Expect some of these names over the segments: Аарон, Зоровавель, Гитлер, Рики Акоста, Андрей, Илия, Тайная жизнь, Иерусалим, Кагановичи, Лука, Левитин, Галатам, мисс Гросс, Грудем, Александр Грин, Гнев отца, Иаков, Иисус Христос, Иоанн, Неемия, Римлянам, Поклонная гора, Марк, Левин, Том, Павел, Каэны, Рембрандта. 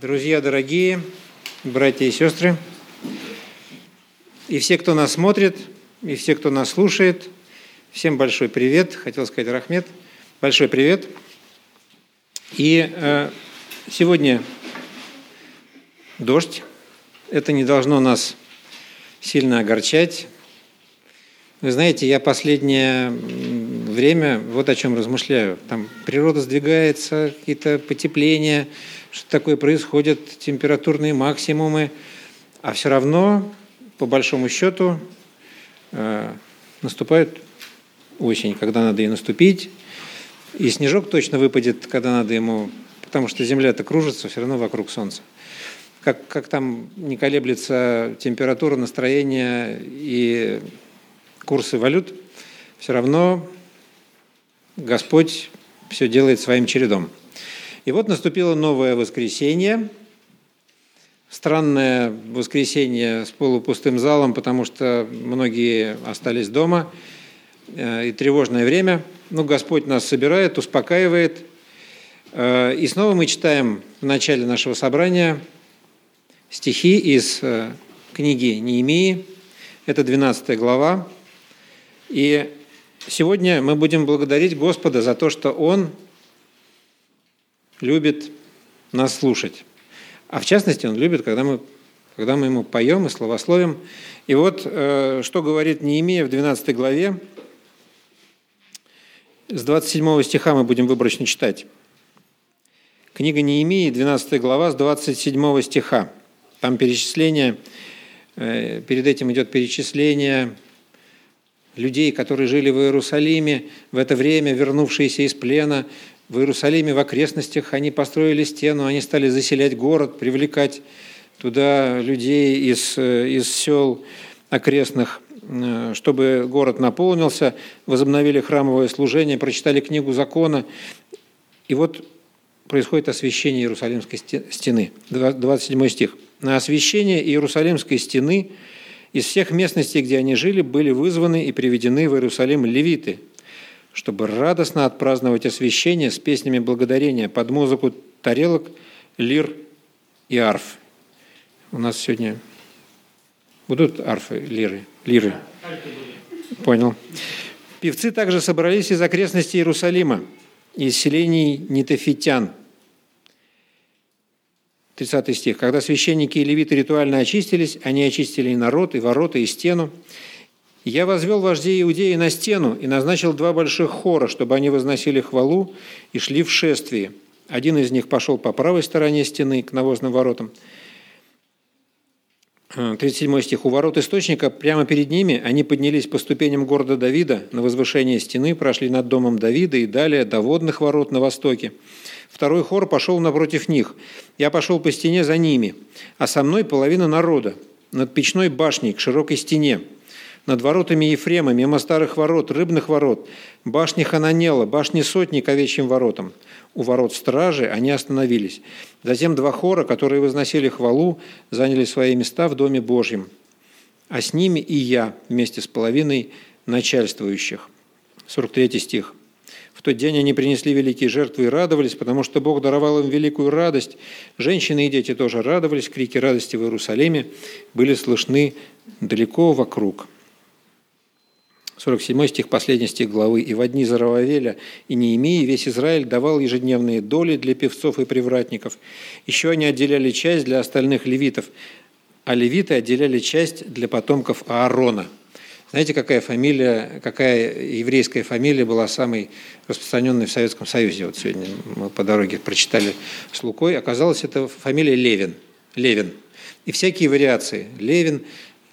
Друзья дорогие, братья и сестры, и все, кто нас смотрит, и все, кто нас слушает, всем большой привет, хотел сказать рахмет, большой привет. И сегодня дождь, это не должно нас сильно огорчать. Вы знаете, я последнее время вот о чем размышляю. Там природа сдвигается, какие-то потепления, что такое происходит, температурные максимумы, а все равно, по большому счету, наступает осень, когда надо ей наступить, и снежок точно выпадет, когда надо ему, потому что земля-то кружится все равно вокруг солнца. Как там не колеблется температура, настроение и курсы валют, все равно Господь все делает своим чередом. И вот наступило новое воскресенье, странное воскресенье с полупустым залом, потому что многие остались дома, и тревожное время. Но Господь нас собирает, успокаивает. И снова мы читаем в начале нашего собрания стихи из книги Неемии, это 12 глава. И сегодня мы будем благодарить Господа за то, что Он любит нас слушать. А в частности, Он любит, когда мы Ему поем и словословим. И вот, что говорит Неемия в 12 главе. С 27 стиха мы будем выборочно читать. Книга Неемии, 12 глава, с 27 стиха. Там перечисление, перед этим идет перечисление людей, которые жили в Иерусалиме, в это время вернувшиеся из плена. В Иерусалиме, в окрестностях они построили стену, они стали заселять город, привлекать туда людей из сел окрестных, чтобы город наполнился, возобновили храмовое служение, прочитали книгу закона. И вот происходит освящение Иерусалимской стены. 27 стих. На освящение Иерусалимской стены из всех местностей, где они жили, были вызваны и приведены в Иерусалим левиты, чтобы радостно отпраздновать освящение с песнями благодарения под музыку тарелок, лир и арф. У нас сегодня будут арфы, лиры? Понял. Певцы также собрались из окрестностей Иерусалима, из селений нетофитян. 30 стих. Когда священники и левиты ритуально очистились, они очистили и народ, и ворота, и стену. «Я возвел вождей Иудеи на стену и назначил два больших хора, чтобы они возносили хвалу и шли в шествии. Один из них пошел по правой стороне стены к навозным воротам». 37 стих. «У ворот источника прямо перед ними они поднялись по ступеням города Давида на возвышение стены, прошли над домом Давида и далее до водных ворот на востоке. Второй хор пошел напротив них. Я пошел по стене за ними, а со мной половина народа, над печной башней к широкой стене. Над воротами Ефрема, мимо старых ворот, рыбных ворот, башни Хананела, башни сотни к овечьим воротам. У ворот стражи они остановились. Затем два хора, которые возносили хвалу, заняли свои места в Доме Божьем. А с ними и я, вместе с половиной начальствующих». 43 стих. «В тот день они принесли великие жертвы и радовались, потому что Бог даровал им великую радость. Женщины и дети тоже радовались, крики радости в Иерусалиме были слышны далеко вокруг». 47 стих, последний стих главы. «И во дни Зоровавеля и Неемии весь Израиль давал ежедневные доли для певцов и привратников. Еще они отделяли часть для остальных левитов, а левиты отделяли часть для потомков Аарона». Знаете, какая еврейская фамилия была самой распространенной в Советском Союзе? Вот сегодня мы по дороге прочитали с Лукой. Оказалось, это фамилия Левин. И всякие вариации. Левин,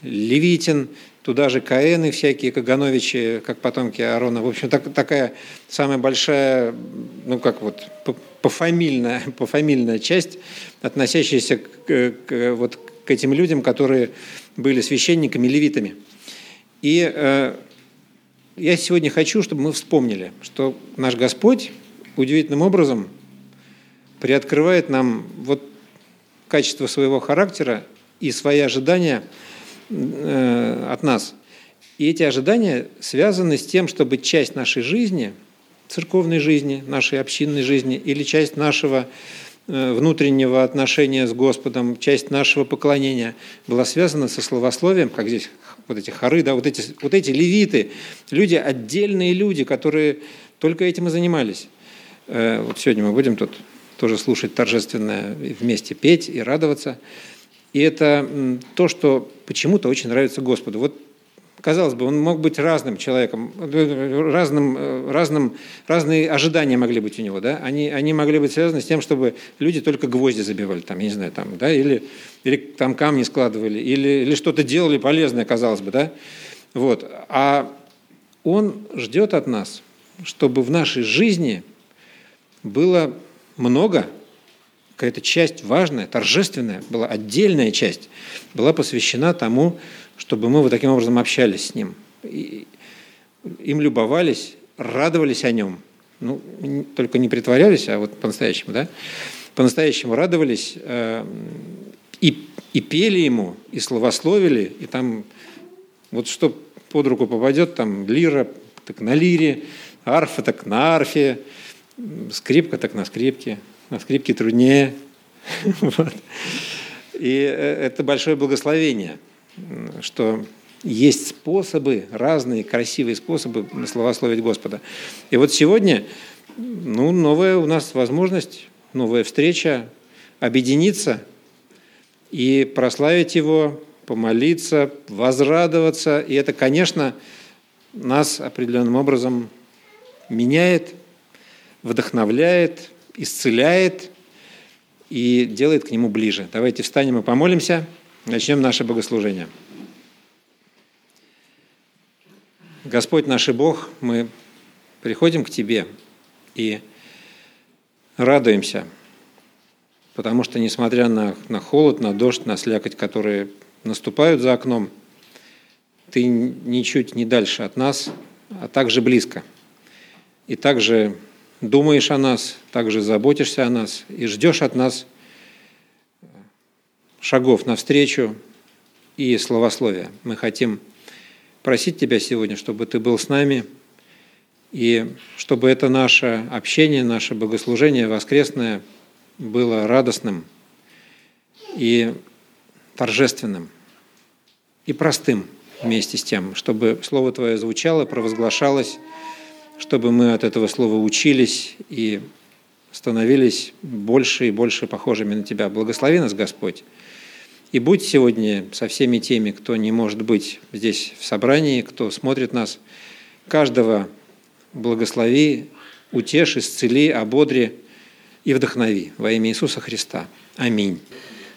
Левитин, туда же Каэны всякие, Кагановичи, как потомки Аарона. В общем, такая самая большая, пофамильная часть, относящаяся к этим людям, которые были священниками, левитами. И я сегодня хочу, чтобы мы вспомнили, что наш Господь удивительным образом приоткрывает нам вот качество своего характера и свои ожидания от нас. И эти ожидания связаны с тем, чтобы часть нашей жизни, церковной жизни, нашей общинной жизни или часть нашего внутреннего отношения с Господом, часть нашего поклонения была связана со словословием, как здесь вот эти хоры, да, вот эти левиты, люди, отдельные люди, которые только этим и занимались. Вот сегодня мы будем тут тоже слушать торжественно, вместе петь и радоваться. И это то, что почему-то очень нравится Господу. Вот, казалось бы, он мог быть разным человеком, разные ожидания могли быть у него, да? Они могли быть связаны с тем, чтобы люди только гвозди забивали, там, я не знаю, там, да? или там камни складывали, или что-то делали полезное, казалось бы, да? Вот. А он ждет от нас, чтобы в нашей жизни было много, какая-то часть важная, торжественная, была отдельная часть, была посвящена тому, чтобы мы вот таким образом общались с ним, и им любовались, радовались о нем. Ну, только не притворялись, а вот по-настоящему, да? По-настоящему радовались и пели ему, и словословили, и там вот что под руку попадет, там лира, так на лире, арфа, так на арфе, скрипка, так на скрипке. На скрипке труднее. Вот. И это большое благословение, что есть способы, разные красивые способы славословить Господа. И вот сегодня новая у нас возможность, новая встреча, объединиться и прославить Его, помолиться, возрадоваться. И это, конечно, нас определенным образом меняет, вдохновляет, исцеляет и делает к Нему ближе. Давайте встанем и помолимся. Начнем наше богослужение. Господь наш и Бог, мы приходим к Тебе и радуемся, потому что, несмотря на холод, на дождь, на слякоть, которые наступают за окном, Ты ничуть не дальше от нас, а также близко. И также думаешь о нас, также заботишься о нас и ждешь от нас шагов навстречу и словословия. Мы хотим просить Тебя сегодня, чтобы Ты был с нами, и чтобы это наше общение, наше богослужение воскресное было радостным и торжественным, и простым вместе с тем, чтобы Слово Твое звучало, провозглашалось, чтобы мы от этого Слова учились и становились больше и больше похожими на Тебя. Благослови нас, Господь. И будь сегодня со всеми теми, кто не может быть здесь в собрании, кто смотрит нас, каждого благослови, утешь, исцели, ободри и вдохнови. Во имя Иисуса Христа. Аминь.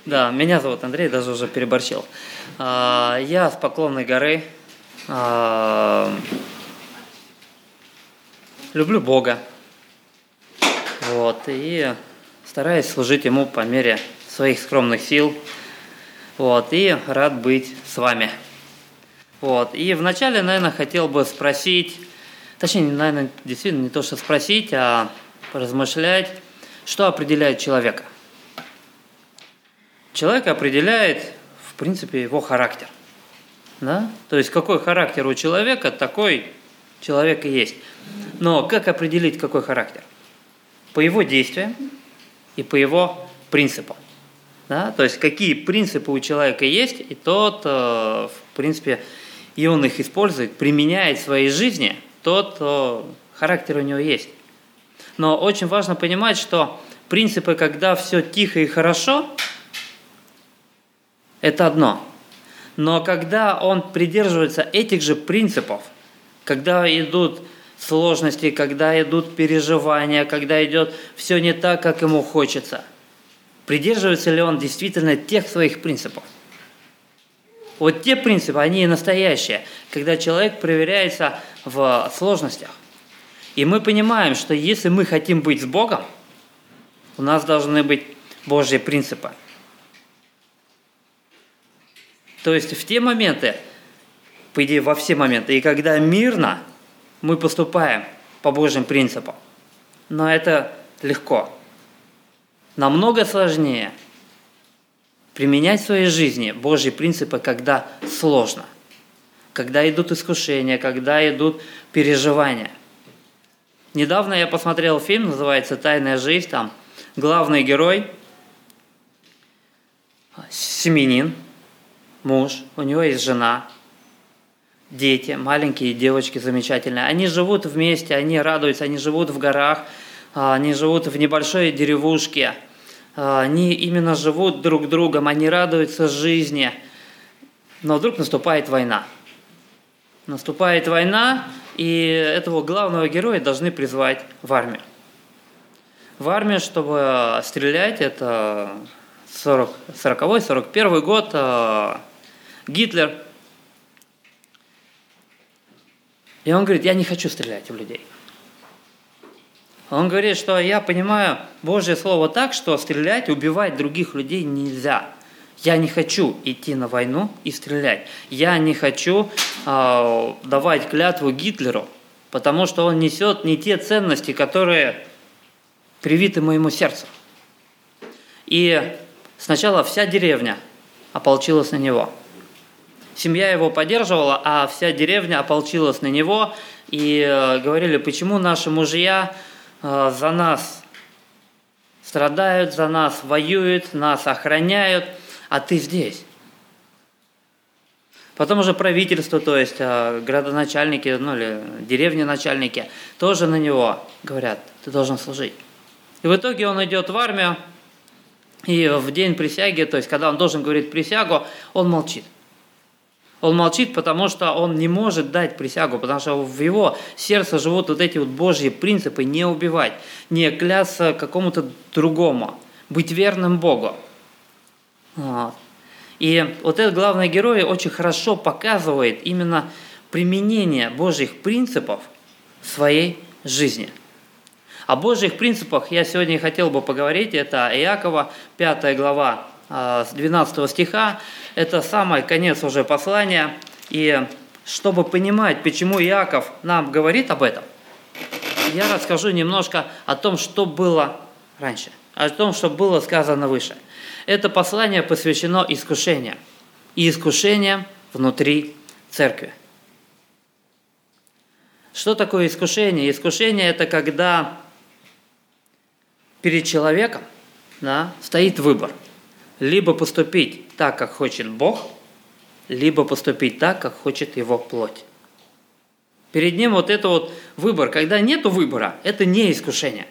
Да, меня зовут Андрей, даже уже переборщил. Я с Поклонной горы. Люблю Бога. Вот, и стараюсь служить Ему по мере своих скромных сил. Вот, и рад быть с вами. Вот, и вначале, наверное, хотел бы спросить, точнее, наверное, действительно не то, что спросить, а поразмышлять, что определяет человека. Человек определяет, в принципе, его характер. Да? То есть, какой характер у человека, такой человек и есть. Но как определить, какой характер? По его действиям и по его принципам. Да? То есть, какие принципы у человека есть, и тот, в принципе, и он их использует, применяет в своей жизни, тот характер у него есть. Но очень важно понимать, что принципы, когда все тихо и хорошо, это одно. Но когда он придерживается этих же принципов, когда идут сложности, когда идут переживания, когда идет все не так, как ему хочется, придерживается ли он действительно тех своих принципов? Вот те принципы, они и настоящие, когда человек проверяется в сложностях. И мы понимаем, что если мы хотим быть с Богом, у нас должны быть Божьи принципы. То есть в те моменты, по идее, во все моменты, и когда мирно, мы поступаем по Божьим принципам. Но это легко. Намного сложнее применять в своей жизни Божьи принципы, когда сложно, когда идут искушения, когда идут переживания. Недавно я посмотрел фильм, называется «Тайная жизнь», там главный герой – семьянин, муж, у него есть жена, дети, маленькие девочки замечательные. Они живут вместе, они радуются, они живут в горах, они живут в небольшой деревушке. Они именно живут друг другом, они радуются жизни. Но вдруг наступает война. Наступает война, и этого главного героя должны призвать в армию. В армию, чтобы стрелять, это 40-41 год, Гитлер. И он говорит, я не хочу стрелять в людей. Он говорит, что я понимаю Божье Слово так, что стрелять, убивать других людей нельзя. Я не хочу идти на войну и стрелять. Я не хочу давать клятву Гитлеру, потому что он несет не те ценности, которые привиты моему сердцу. И сначала вся деревня ополчилась на него. Семья его поддерживала, а вся деревня ополчилась на него и говорили, почему наши мужья за нас страдают, за нас воюют, нас охраняют, а ты здесь. Потом уже правительство, то есть градоначальники, или деревни начальники, тоже на него говорят, ты должен служить. И в итоге он идет в армию, и в день присяги, то есть когда он должен говорить присягу, он молчит. Он молчит, потому что он не может дать присягу, потому что в его сердце живут эти Божьи принципы не убивать, не клясться какому-то другому, быть верным Богу. Вот. И этот главный герой очень хорошо показывает именно применение Божьих принципов в своей жизни. О Божьих принципах я сегодня хотел бы поговорить. Это Иакова, 5 глава, с 12 стиха, это самый конец уже послания. И чтобы понимать, почему Иаков нам говорит об этом, я расскажу немножко о том, что было раньше, о том, что было сказано выше. Это послание посвящено искушениям и искушениям внутри церкви. Что такое искушение? Искушение – это когда перед человеком, стоит выбор. Либо поступить так, как хочет Бог, либо поступить так, как хочет его плоть. Перед ним выбор. Когда нет выбора, это не искушение.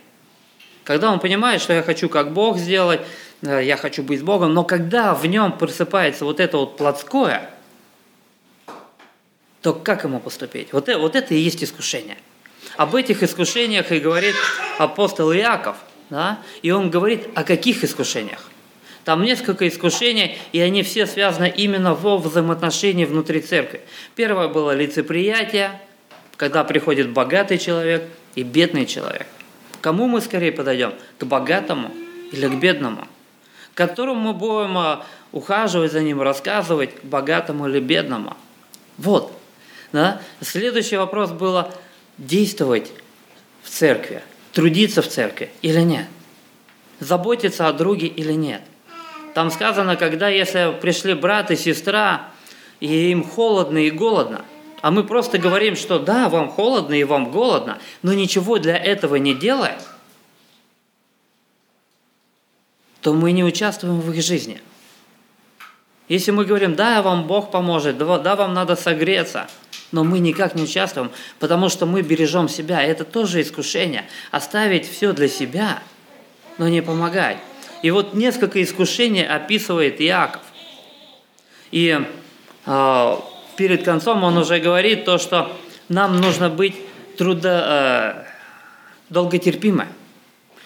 Когда он понимает, что я хочу как Бог сделать, я хочу быть с Богом, но когда в нем просыпается плотское, то как ему поступить? Это и есть искушение. Об этих искушениях и говорит апостол Иаков. И он говорит о каких искушениях? Там несколько искушений, и они все связаны именно во взаимоотношении внутри церкви. Первое было лицеприятие, когда приходит богатый человек и бедный человек. Кому мы скорее подойдем? К богатому или к бедному? К которому мы будем ухаживать за ним, рассказывать, к богатому или бедному? Следующий вопрос было действовать в церкви, трудиться в церкви или нет? Заботиться о друге или нет? Там сказано, если пришли брат и сестра, и им холодно и голодно, а мы просто говорим, что да, вам холодно и вам голодно, но ничего для этого не делаем, то мы не участвуем в их жизни. Если мы говорим, да, вам Бог поможет, да, вам надо согреться, но мы никак не участвуем, потому что мы бережем себя. Это тоже искушение. Оставить все для себя, но не помогать. И несколько искушений описывает Иаков. И перед концом он уже говорит то, что нам нужно быть долготерпимы.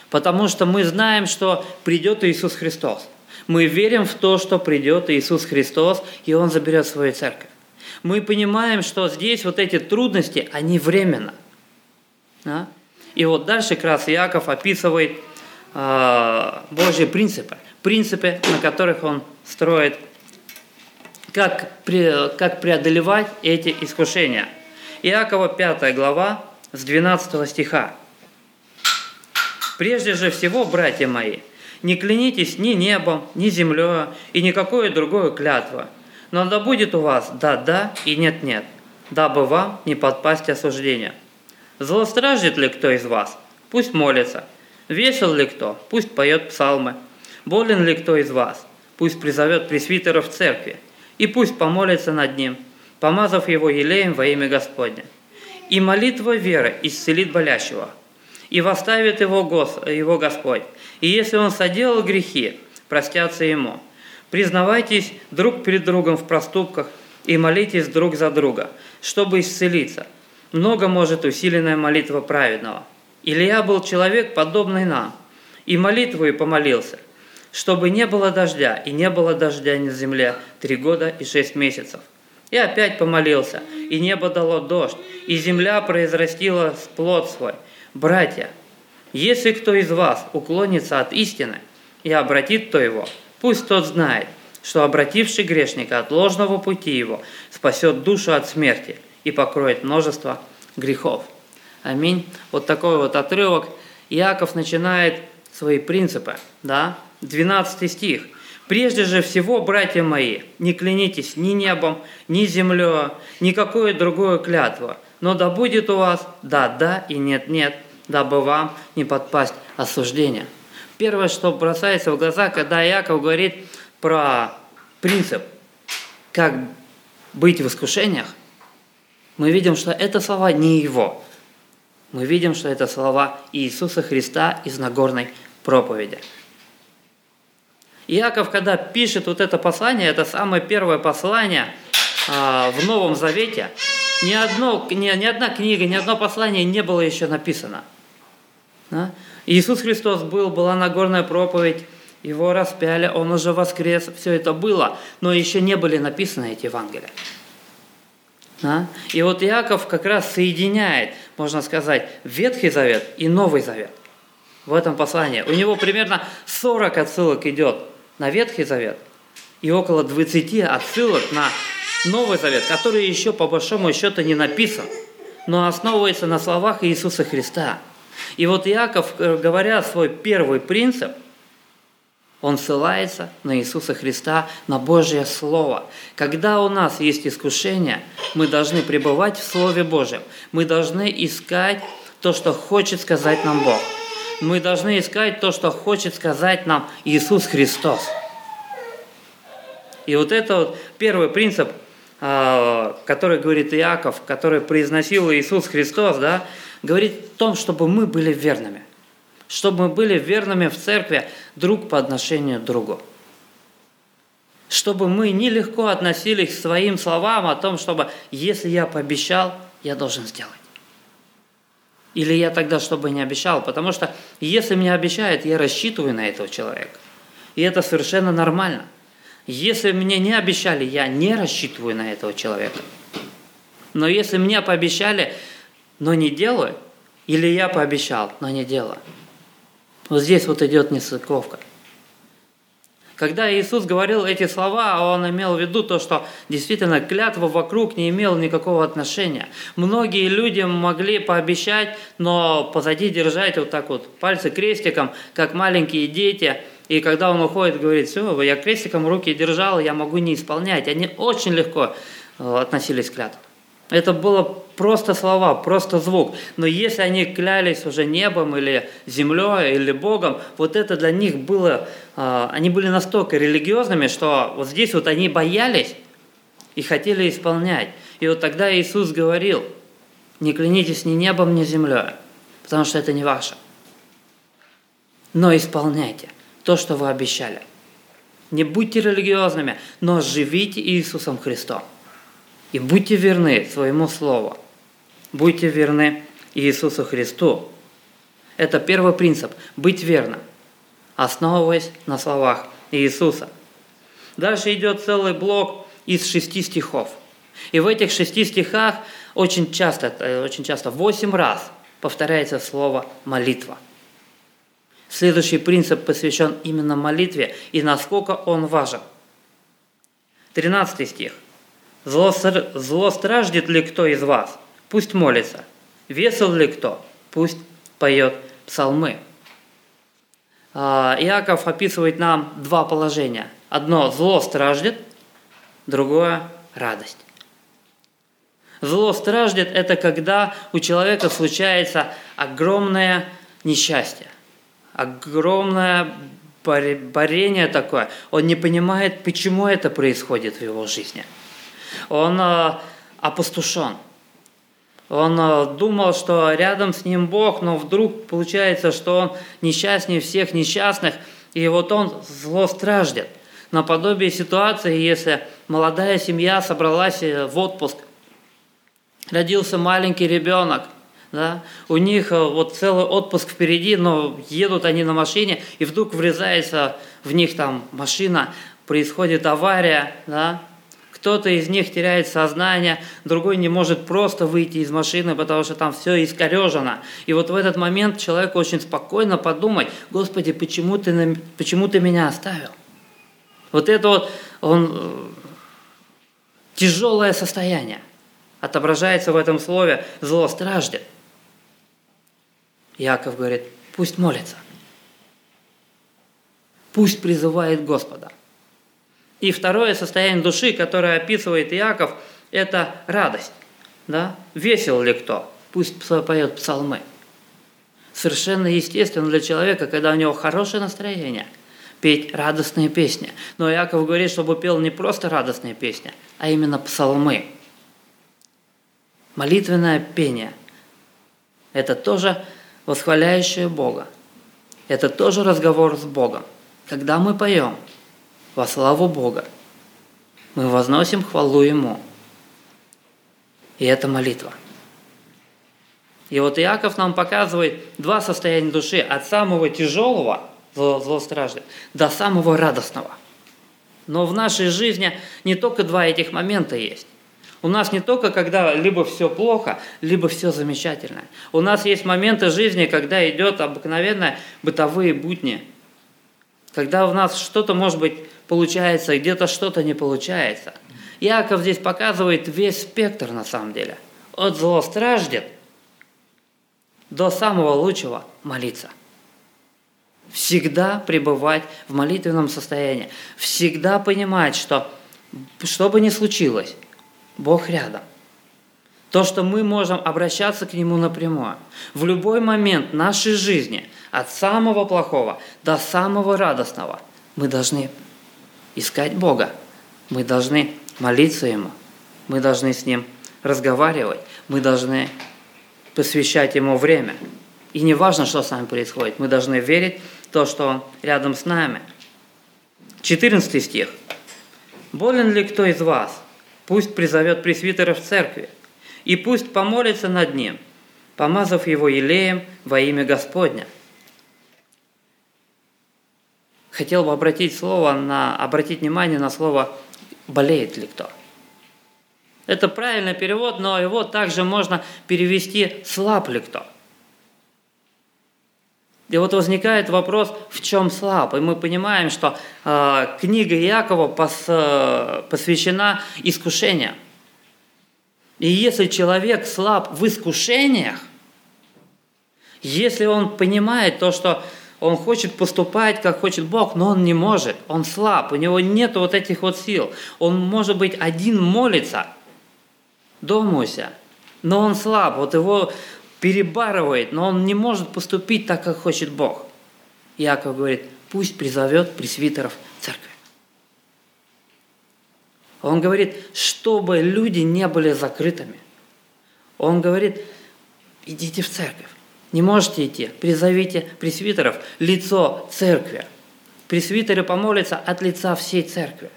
Потому что мы знаем, что придет Иисус Христос. Мы верим в то, что придет Иисус Христос, и Он заберет свою церковь. Мы понимаем, что здесь эти трудности, они временно. Да? И дальше как раз Иаков описывает Божьи принципы, на которых он строит, как преодолевать эти искушения. Иакова 5 глава с 12 стиха. «Прежде же всего, братья мои, не клянитесь ни небом, ни землею и никакой другой клятвы, но да будет у вас да-да и нет-нет, дабы вам не подпасть осуждению. Злостражит ли кто из вас? Пусть молится. Весел ли кто? Пусть поет псалмы. Болен ли кто из вас? Пусть призовет пресвитера в церкви. И пусть помолится над ним, помазав его елеем во имя Господне. И молитва веры исцелит болящего, и восставит его Господь. И если он соделал грехи, простятся ему. Признавайтесь друг перед другом в проступках и молитесь друг за друга, чтобы исцелиться. Много может усиленная молитва праведного. Илия был человек, подобный нам, и молитвою помолился, чтобы не было дождя, и не было дождя на земле 3 года и 6 месяцев. И опять помолился, и небо дало дождь, и земля произрастила плод свой. Братья, если кто из вас уклонится от истины и обратит то его, пусть тот знает, что обративший грешника от ложного пути его спасет душу от смерти и покроет множество грехов. Аминь. Вот такой вот отрывок. Иаков начинает свои принципы. Да? 12 стих. «Прежде же всего, братья мои, не клянитесь ни небом, ни землей, никакой другой клятвой, но да будет у вас да-да и нет-нет, дабы вам не подпасть осуждение». Первое, что бросается в глаза, когда Иаков говорит про принцип, как быть в искушениях, мы видим, что это слова не его. Мы видим, что это слова Иисуса Христа из Нагорной проповеди. Иаков, когда пишет вот это послание, это самое первое послание в Новом Завете, ни одна книга, ни одно послание не было еще написано. Да? Иисус Христос была Нагорная проповедь, Его распяли, Он уже воскрес, все это было, но еще не были написаны эти Евангелия. Да? И вот Иаков как раз соединяет, можно сказать, Ветхий Завет и Новый Завет. В этом послании. У него примерно 40 отсылок идет на Ветхий Завет и около 20 отсылок на Новый Завет, который еще по большому счету не написан, но основывается на словах Иисуса Христа. И вот Иаков, говоря свой первый принцип, он ссылается на Иисуса Христа, на Божье Слово. Когда у нас есть искушение, мы должны пребывать в Слове Божьем. Мы должны искать то, что хочет сказать нам Бог. Мы должны искать то, что хочет сказать нам Иисус Христос. И вот это вот первый принцип, который говорит Иаков, который произносил Иисус Христос, да, говорит о том, чтобы мы были верными. Чтобы мы были верными в церкви друг по отношению к другу. Чтобы мы нелегко относились к своим словам о том, чтобы если я пообещал, я должен сделать. Или я тогда, чтобы не обещал, потому что если мне обещают, я рассчитываю на этого человека. И это совершенно нормально. Если мне не обещали, я не рассчитываю на этого человека. Но если мне пообещали, но не делаю, или я пообещал, но не делаю. Вот здесь вот идет несостыковка. Когда Иисус говорил эти слова, Он имел в виду то, что действительно клятва вокруг не имела никакого отношения. Многие люди могли пообещать, но позади держать вот так вот пальцы крестиком, как маленькие дети. И когда он уходит, говорит, все, я крестиком руки держал, я могу не исполнять. Они очень легко относились к клятвам. Это было просто слова, просто звук. Но если они клялись уже небом или землей, или Богом, вот это для них было... Они были настолько религиозными, что вот здесь вот они боялись и хотели исполнять. И вот тогда Иисус говорил, не клянитесь ни небом, ни землей, потому что это не ваше. Но исполняйте то, что вы обещали. Не будьте религиозными, но живите Иисусом Христом. И будьте верны своему Слову. Будьте верны Иисусу Христу. Это первый принцип – быть верным, основываясь на словах Иисуса. Дальше идет целый блок из 6 стихов. И в этих 6 стихах очень часто 8 раз повторяется слово «молитва». Следующий принцип посвящен именно молитве и насколько он важен. 13 стих. «Зло страждет ли кто из вас? Пусть молится. Весел ли кто? Пусть поет псалмы». Иаков описывает нам 2 положения. Одно – зло страждет, другое – радость. Зло страждет – это когда у человека случается огромное несчастье. огромное борение такое. Он не понимает, почему это происходит в его жизни. Он опустошен. Он думал, что рядом с ним Бог, но вдруг получается, что он несчастнее всех несчастных, и вот он зло страждет. Наподобие ситуации, если молодая семья собралась в отпуск, родился маленький ребенок, да? У них вот целый отпуск впереди, но едут они на машине, и вдруг врезается в них там машина, происходит авария, да? Кто-то из них теряет сознание, другой не может просто выйти из машины, потому что там все искорежено. И вот в этот момент человек очень спокойно подумает: «Господи, почему ты меня оставил?» Вот это вот тяжелое состояние отображается в этом слове «зло страждет». Иаков говорит: пусть молится, пусть призывает Господа. И второе состояние души, которое описывает Иаков, это радость. Да? Весел ли кто? Пусть поет псалмы. Совершенно естественно для человека, когда у него хорошее настроение, петь радостные песни. Но Иаков говорит, чтобы пел не просто радостные песни, а именно псалмы. Молитвенное пение – это тоже восхваляющее Бога. Это тоже разговор с Богом. Когда мы поем во славу Бога, мы возносим хвалу Ему. И это молитва. И вот Иаков нам показывает два состояния души: от самого тяжелого, злостраждания, до самого радостного. Но в нашей жизни не только два этих момента есть. У нас не только когда либо все плохо, либо все замечательно. У нас есть моменты жизни, когда идет обыкновенные бытовые будни. Когда у нас что-то, может быть, получается, где-то что-то не получается. Иаков здесь показывает весь спектр, на самом деле. От зло страждет до самого лучшего молиться. Всегда пребывать в молитвенном состоянии. Всегда понимать, что бы ни случилось, Бог рядом. То, что мы можем обращаться к Нему напрямую. В любой момент нашей жизни, от самого плохого до самого радостного, мы должны искать Бога, мы должны молиться Ему, мы должны с Ним разговаривать, мы должны посвящать Ему время. И не важно, что с нами происходит, мы должны верить в то, что Он рядом с нами. 14 стих. «Болен ли кто из вас? Пусть призовет пресвитера в церкви, и пусть помолится над ним, помазав его елеем во имя Господня». Хотел бы обратить внимание на слово «болеет ли кто?». Это правильный перевод, но его также можно перевести «слаб ли кто?». И вот возникает вопрос, в чем слаб. И мы понимаем, что книга Иакова посвящена искушениям. И если человек слаб в искушениях, если он понимает то, что он хочет поступать, как хочет Бог, но он не может, он слаб, у него нет вот этих вот сил. Он, может быть, один молится дома у себя, но он слаб, вот его перебарывает, но он не может поступить так, как хочет Бог. Иаков говорит: пусть призовет пресвитеров церкви. Он говорит, чтобы люди не были закрытыми. Он говорит: идите в церковь. Не можете идти, призовите пресвитеров, лицо церкви. Пресвитеры помолятся от лица всей церкви.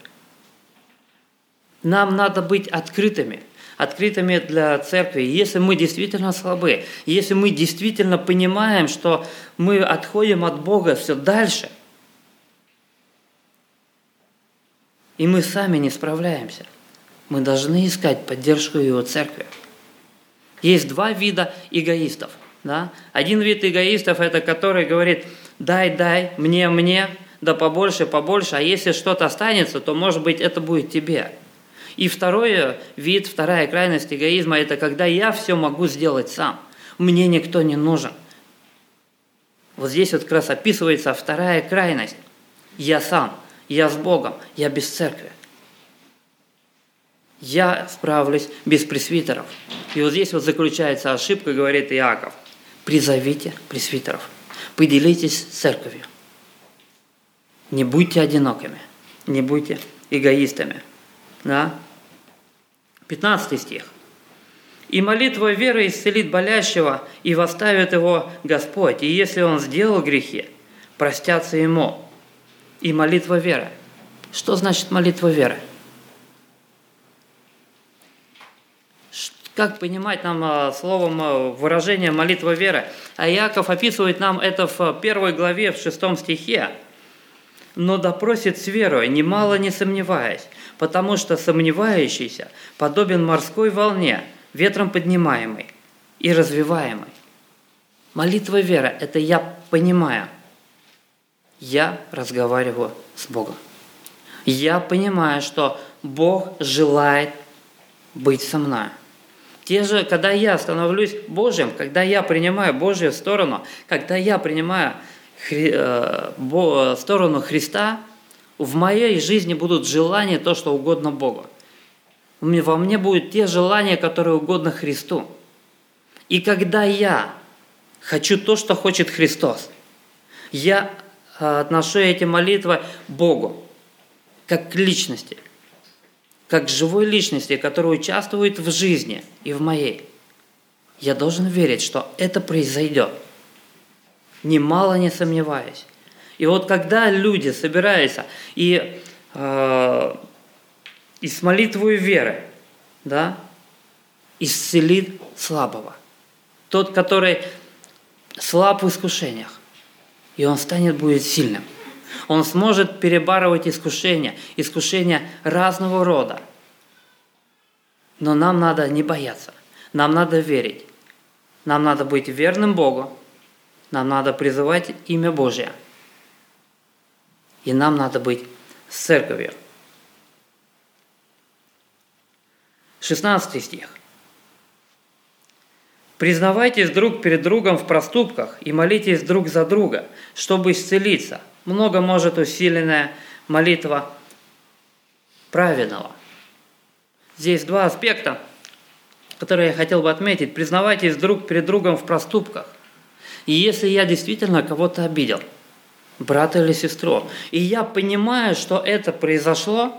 Нам надо быть открытыми, открытыми для церкви. Если мы действительно слабы, если мы действительно понимаем, что мы отходим от Бога все дальше, и мы сами не справляемся, мы должны искать поддержку Его церкви. Есть два вида эгоистов. Да? Один вид эгоистов – это который говорит: дай, мне, да побольше, а если что-то останется, то, может быть, это будет тебе. И второй вид, вторая крайность эгоизма – это когда я все могу сделать сам, мне никто не нужен. Вот здесь вот как раз описывается вторая крайность. Я сам, я с Богом, я без церкви. Я справлюсь без пресвитеров. И вот здесь вот заключается ошибка, говорит Иаков. Призовите пресвитеров. Поделитесь с церковью. Не будьте одинокими, не будьте эгоистами. Да? 15 стих. «И молитва веры исцелит болящего, и восставит его Господь, и если он сделал грехи, простятся ему». И молитва веры. Что значит молитва веры? Как понимать нам словом выражение молитва веры? А Иаков описывает нам это в 1 главе, в 6 стихе. «Но да просит с верою, нимало не сомневаясь, потому что сомневающийся подобен морской волне, ветром поднимаемой и развиваемой». Молитва веры – это я понимаю. Я разговариваю с Богом. Я понимаю, что Бог желает быть со мной. Те же, когда я становлюсь Божьим, когда я принимаю Божью сторону, когда я принимаю сторону Христа, в моей жизни будут желания то, что угодно Богу. Во мне будут те желания, которые угодно Христу. И когда я хочу то, что хочет Христос, я отношу эти молитвы Богу, как к личности, как к живой личности, которая участвует в жизни и в моей. Я должен верить, что это произойдет, нимало не сомневаясь. И вот когда люди собираются и с молитвой веры, да, исцелит слабого, тот, который слаб в искушениях, и он будет сильным. Он сможет перебарывать искушения разного рода. Но нам надо не бояться, нам надо верить, нам надо быть верным Богу, нам надо призывать имя Божие, и нам надо быть с церковью. 16 стих. «Признавайтесь друг перед другом в проступках и молитесь друг за друга, чтобы исцелиться. Много может усиленная молитва праведного». Здесь два аспекта, которые я хотел бы отметить. Признавайтесь друг перед другом в проступках. И если я действительно кого-то обидел, брата или сестру, и я понимаю, что это произошло,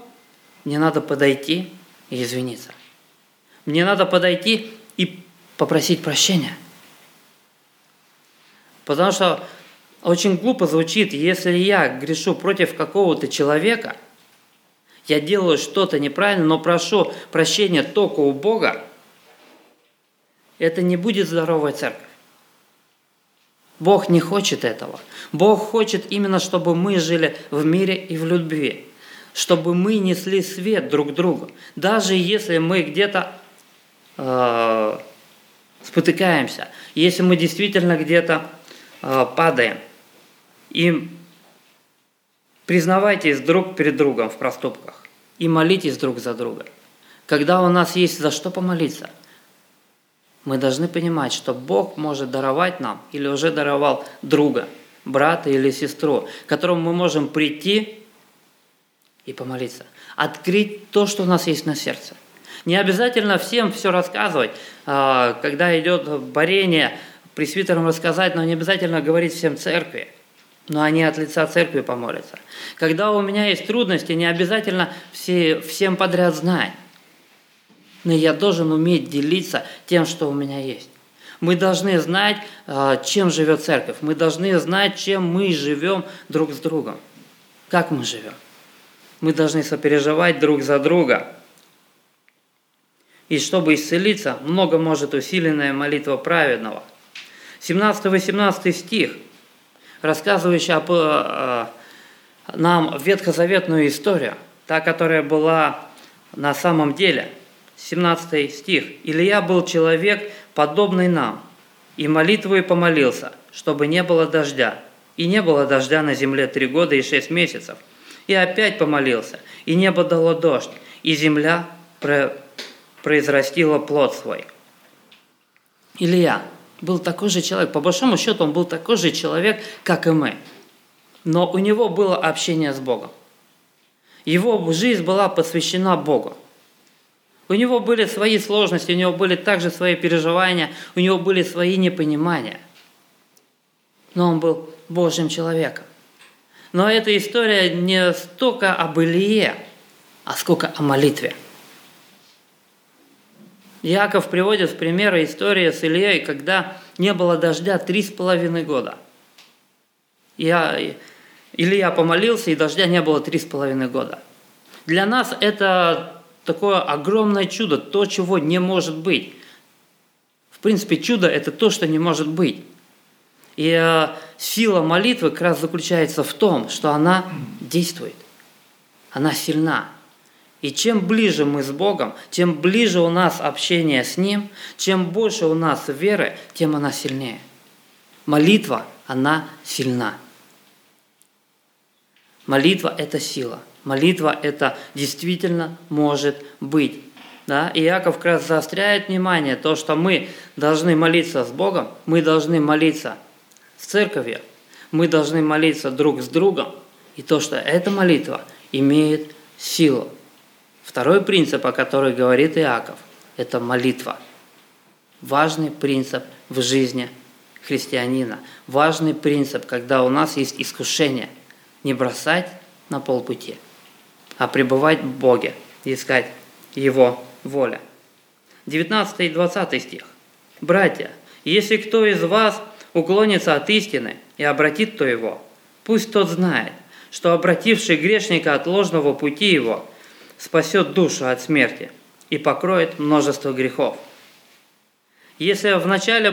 мне надо подойти и извиниться. Мне надо подойти и попросить прощения. Потому что очень глупо звучит, если я грешу против какого-то человека, я делаю что-то неправильно, но прошу прощения только у Бога, это не будет здоровая церковь. Бог не хочет этого. Бог хочет именно, чтобы мы жили в мире и в любви, чтобы мы несли свет друг другу. Даже если мы где-то спотыкаемся, если мы действительно где-то падаем. И признавайтесь друг перед другом в проступках и молитесь друг за друга. Когда у нас есть за что помолиться, мы должны понимать, что Бог может даровать нам или уже даровал друга, брата или сестру, к которому мы можем прийти и помолиться, открыть то, что у нас есть на сердце. Не обязательно всем все рассказывать, когда идет борение, пресвитерам рассказать, но не обязательно говорить всем церкви, но они от лица церкви помолятся. Когда у меня есть трудности, не обязательно всем подряд знать, но я должен уметь делиться тем, что у меня есть. Мы должны знать, чем живет церковь, мы должны знать, чем мы живем друг с другом, как мы живем. Мы должны сопереживать друг за друга. И чтобы исцелиться, много может усиленная молитва праведного. 17-18 стих, рассказывающий нам ветхозаветную историю, та, которая была на самом деле. 17 стих. «Илия был человек, подобный нам, и молитвой помолился, чтобы не было дождя. И не было дождя на земле 3 года и 6 месяцев. И опять помолился, и небо дало дождь, и земля произрастила плод свой». Илия был такой же человек. По большому счету, он был такой же человек, как и мы. Но у него было общение с Богом. Его жизнь была посвящена Богу. У него были свои сложности, у него были также свои переживания, у него были свои непонимания. но он был Божьим человеком. Но эта история не столько об Илье, а сколько о молитве. Иаков приводит в примеры истории с Ильей, когда не было дождя 3,5 года. Илья помолился, и дождя не было 3,5 года. Для нас это такое огромное чудо, то, чего не может быть. В принципе, чудо – это то, что не может быть. И сила молитвы как раз заключается в том, что она действует, она сильна. И чем ближе мы с Богом, чем ближе у нас общение с Ним, чем больше у нас веры, тем она сильнее. Молитва, она сильна. Молитва – это сила. Молитва – это действительно может быть. Да? И Иаков как раз заостряет внимание, то, что мы должны молиться с Богом, мы должны молиться с церковью, мы должны молиться друг с другом, и то, что эта молитва имеет силу. Второй принцип, о котором говорит Иаков, это молитва. Важный принцип в жизни христианина. Важный принцип, когда у нас есть искушение не бросать на полпути, а пребывать в Боге, искать Его воля. 19 и 20 стих. «Братья, если кто из вас уклонится от истины и обратит то его, пусть тот знает, что обративший грешника от ложного пути его – спасет душу от смерти и покроет множество грехов». Если вначале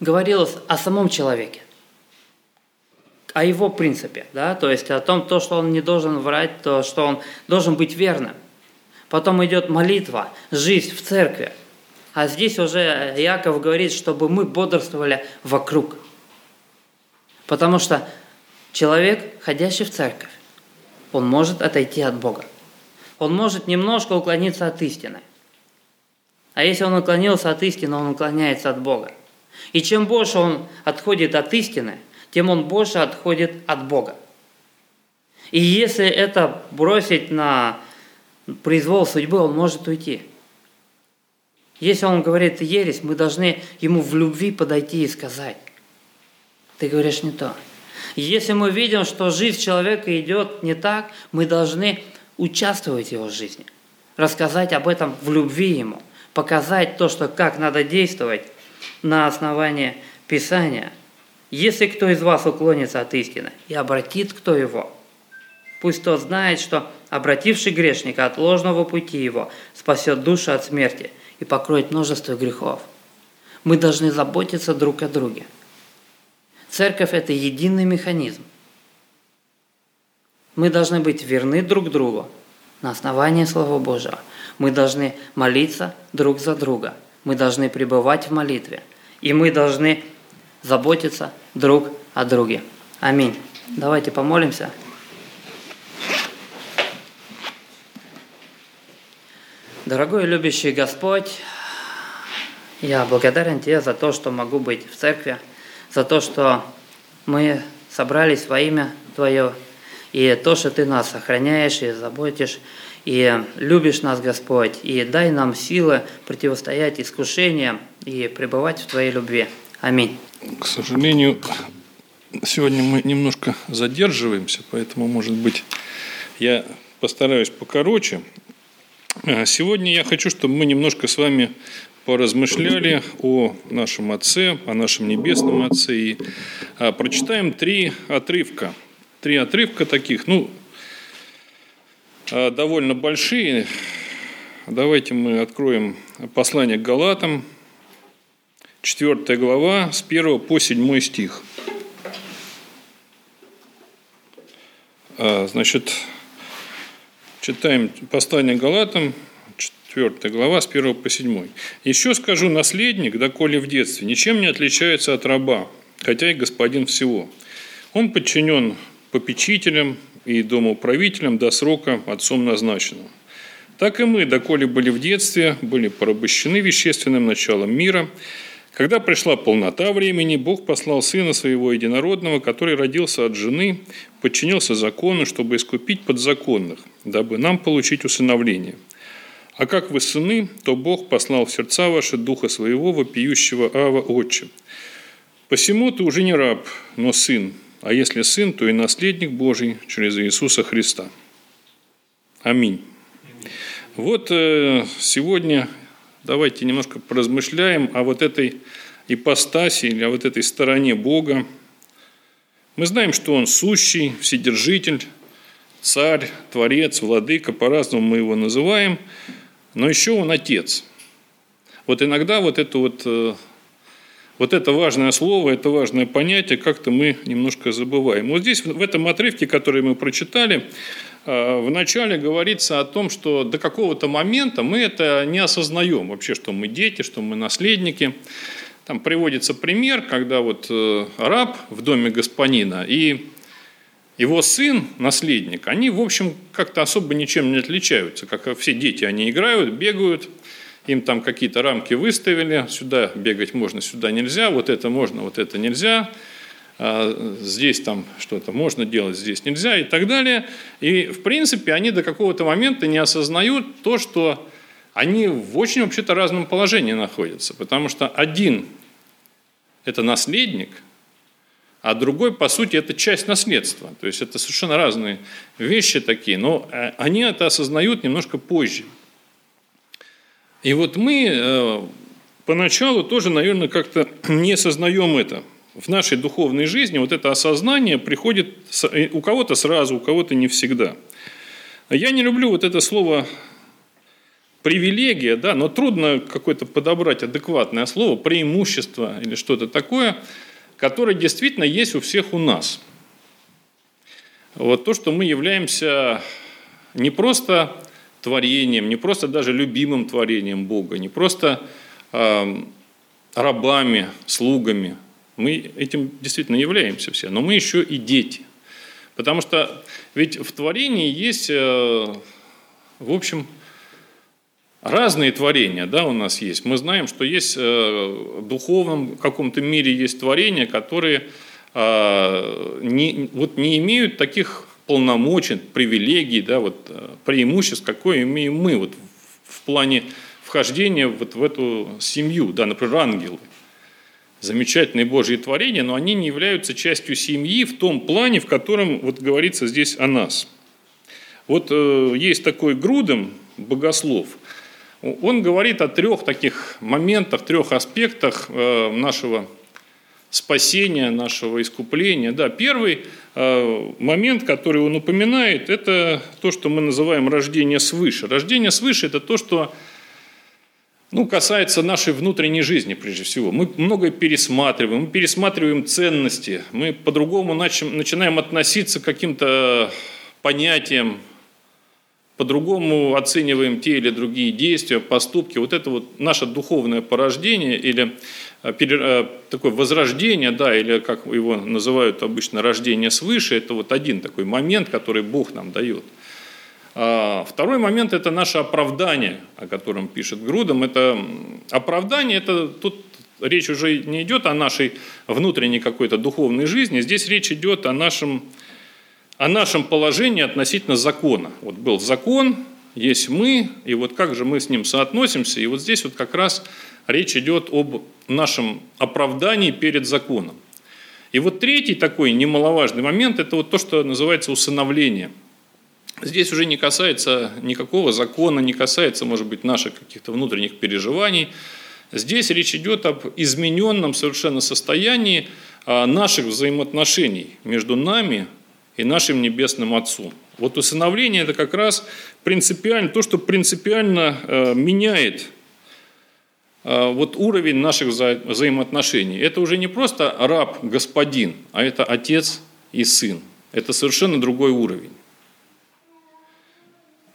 говорилось о самом человеке, о его принципе, да, то есть о том, то, что он не должен врать, то, что он должен быть верным. Потом идет молитва, жизнь в церкви. А здесь уже Иаков говорит, чтобы мы бодрствовали вокруг. Потому что человек, ходящий в церковь, он может отойти от Бога. Он может немножко уклониться от истины. А если он уклонился от истины, он уклоняется от Бога. И чем больше он отходит от истины, тем он больше отходит от Бога. И если это бросить на произвол судьбы, он может уйти. Если он говорит ересь, мы должны ему в любви подойти и сказать: «Ты говоришь не то». Если мы видим, что жизнь человека идет не так, мы должны участвовать в его жизни, рассказать об этом в любви ему, показать то, что как надо действовать на основании Писания. «Если кто из вас уклонится от истины и обратит кто его, пусть тот знает, что обративший грешника от ложного пути его спасет душу от смерти и покроет множество грехов». Мы должны заботиться друг о друге. Церковь – это единый механизм. Мы должны быть верны друг другу на основании Слова Божьего. Мы должны молиться друг за друга. Мы должны пребывать в молитве. И мы должны заботиться друг о друге. Аминь. Давайте помолимся. Дорогой и любящий Господь, я благодарен Тебе за то, что могу быть в церкви, за то, что мы собрались во имя Твое, и то, что Ты нас сохраняешь и заботишь, и любишь нас, Господь, и дай нам силы противостоять искушениям и пребывать в Твоей любви. Аминь. К сожалению, сегодня мы немножко задерживаемся, поэтому, может быть, я постараюсь покороче. Сегодня я хочу, чтобы мы немножко с вами поразмышляли о нашем Отце, о нашем Небесном Отце. И прочитаем три отрывка таких, довольно большие. Давайте мы откроем послание к Галатам, 4 глава, с 1 по 7 стих. Читаем послание к Галатам, 4 глава, с 1 по 7. «Еще скажу, наследник, доколе в детстве, ничем не отличается от раба, хотя и господин всего. Он подчинен попечителям и домоуправителям до срока отцом назначенного. Так и мы, доколе были в детстве, были порабощены вещественным началом мира. Когда пришла полнота времени, Бог послал Сына Своего Единородного, который родился от жены, подчинился закону, чтобы искупить подзаконных, дабы нам получить усыновление. А как вы сыны, то Бог послал в сердца ваши Духа Своего, вопиющего Ава, Отче. «Посему ты уже не раб, но сын, а если сын, то и наследник Божий через Иисуса Христа». Аминь. Вот сегодня давайте немножко поразмышляем о вот этой ипостаси или о вот этой стороне Бога. Мы знаем, что Он сущий, вседержитель, царь, творец, владыка, по-разному мы его называем, но еще Он отец. Вот иногда это важное слово, это важное понятие, как-то мы немножко забываем. Вот здесь, в этом отрывке, который мы прочитали, вначале говорится о том, что до какого-то момента мы это не осознаем вообще, что мы дети, что мы наследники. Там приводится пример, когда вот раб в доме господина и его сын, наследник, они, в общем, как-то особо ничем не отличаются. Как все дети, они играют, бегают. Им там какие-то рамки выставили, сюда бегать можно, сюда нельзя, вот это можно, вот это нельзя, здесь там что-то можно делать, здесь нельзя и так далее. И, в принципе, они до какого-то момента не осознают то, что они в очень вообще-то разном положении находятся, потому что один – это наследник, а другой, по сути, это часть наследства. То есть это совершенно разные вещи такие, но они это осознают немножко позже. И вот мы поначалу тоже, наверное, как-то не осознаем это. В нашей духовной жизни вот это осознание приходит у кого-то сразу, у кого-то не всегда. Я не люблю вот это слово «привилегия», да, но трудно какое-то подобрать адекватное слово, преимущество или что-то такое, которое действительно есть у всех у нас. Вот то, что мы являемся не просто творением, не просто даже любимым творением Бога, не просто рабами, слугами. Мы этим действительно являемся все, но мы еще и дети. Потому что ведь в творении есть, в общем, разные творения, да, у нас есть. Мы знаем, что есть в духовном каком-то мире есть творения, которые не имеют таких полномочий, привилегий, да, вот, преимуществ, какое имеем мы вот, в плане вхождения вот в эту семью. Да, например, ангелы. Замечательные Божьи творения, но они не являются частью семьи в том плане, в котором вот, говорится здесь о нас. Вот есть такой Грудем, богослов, он говорит о трех таких моментах, трех аспектах нашего спасения, нашего искупления. Да, первый момент, который он упоминает, это то, что мы называем рождение свыше. Рождение свыше – это то, что касается нашей внутренней жизни прежде всего. Мы многое пересматриваем, мы пересматриваем ценности, мы по-другому начинаем относиться к каким-то понятиям, по-другому оцениваем те или другие действия, поступки. Вот это вот наше духовное порождение или такое возрождение, да, или как его называют обычно рождение свыше, это вот один такой момент, который Бог нам дает. Второй момент – это наше оправдание, о котором пишет Грудем. Это оправдание, это тут речь уже не идет о нашей внутренней какой-то духовной жизни, здесь речь идет о нашем положении относительно закона. Вот был закон, есть мы, и вот как же мы с ним соотносимся. И вот здесь вот как раз речь идет об нашем оправдании перед законом. И вот третий такой немаловажный момент – это вот то, что называется усыновление. Здесь уже не касается никакого закона, не касается, может быть, наших каких-то внутренних переживаний. Здесь речь идет об измененном совершенно состоянии наших взаимоотношений между нами и нашим Небесным Отцом. Вот усыновление – это как раз принципиально, то, что принципиально меняет вот уровень наших взаимоотношений. Это уже не просто раб-господин, а это отец и сын. Это совершенно другой уровень.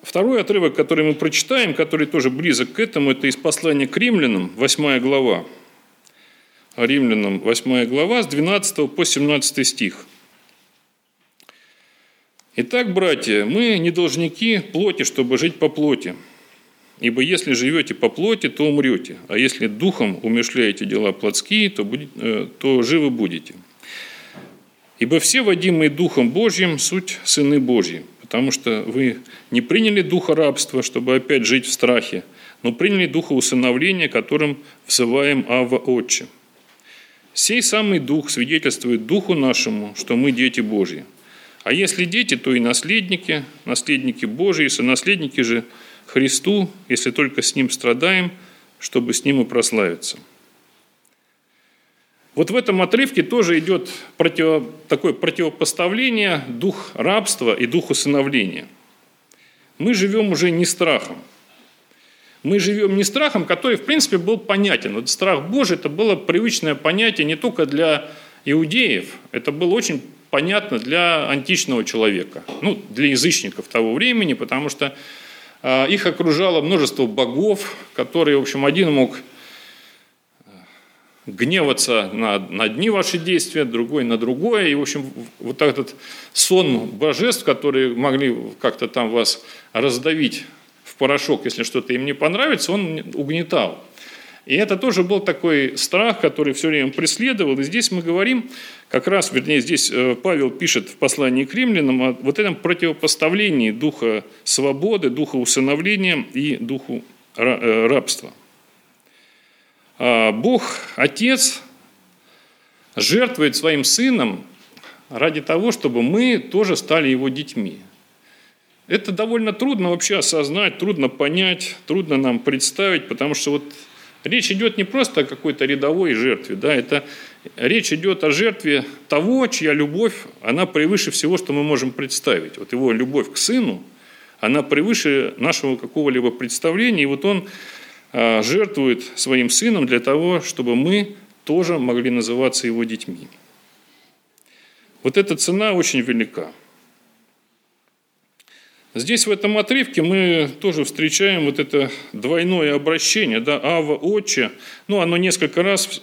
Второй отрывок, который мы прочитаем, который тоже близок к этому, это из послания к Римлянам, 8 глава. Римлянам, 8 глава, с 12 по 17 стих. «Итак, братья, мы не должники плоти, чтобы жить по плоти. Ибо если живете по плоти, то умрете, а если духом умышляете дела плотские, то живы будете. Ибо все, водимые Духом Божьим, суть сыны Божьи. Потому что вы не приняли духа рабства, чтобы опять жить в страхе, но приняли духа усыновления, которым взываем «Авва, Отче». Сей самый Дух свидетельствует Духу нашему, что мы дети Божьи. А если дети, то и наследники, наследники Божьи, сонаследники же Христу, если только с Ним страдаем, чтобы с Ним и прославиться». Вот в этом отрывке тоже идет такое противопоставление дух рабства и дух усыновления. Мы живем уже не страхом. Мы живем не страхом, который, в принципе, был понятен. Вот страх Божий – это было привычное понятие не только для иудеев, это было очень понятно для античного человека, для язычников того времени, потому что их окружало множество богов, которые, в общем, один мог гневаться на одни ваши действия, другой на другое. И, в общем, вот этот сон божеств, которые могли как-то там вас раздавить в порошок, если что-то им не понравится, он угнетал. И это тоже был такой страх, который все время преследовал. И здесь мы говорим, здесь Павел пишет в послании к Римлянам о вот этом противопоставлении духа свободы, духа усыновления и духу рабства. Бог, Отец, жертвует своим Сыном ради того, чтобы мы тоже стали Его детьми. Это довольно трудно вообще осознать, трудно понять, трудно нам представить, потому что вот речь идет не просто о какой-то рядовой жертве, да, это речь идет о жертве того, чья любовь, она превыше всего, что мы можем представить. Вот Его любовь к Сыну, она превыше нашего какого-либо представления, и вот Он жертвует своим Сыном для того, чтобы мы тоже могли называться Его детьми. Вот эта цена очень велика. Здесь в этом отрывке мы тоже встречаем вот это двойное обращение, да, «Ава, Отче». Оно несколько раз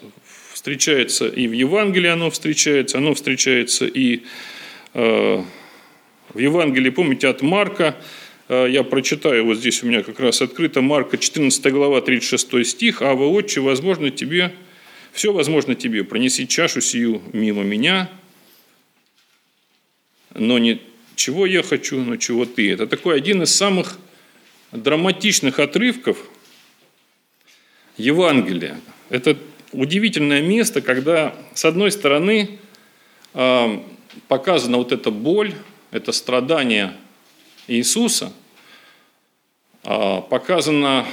встречается и в Евангелии, оно встречается и в Евангелии, помните, от Марка. Я прочитаю, вот здесь у меня как раз открыто, Марка 14 глава, 36 стих. «Ава, Отче, возможно тебе, все возможно тебе, пронеси чашу сию мимо меня, но не чего я хочу, но чего ты». Это такой один из самых драматичных отрывков Евангелия. Это удивительное место, когда, с одной стороны, показана вот эта боль, это страдание Иисуса, показано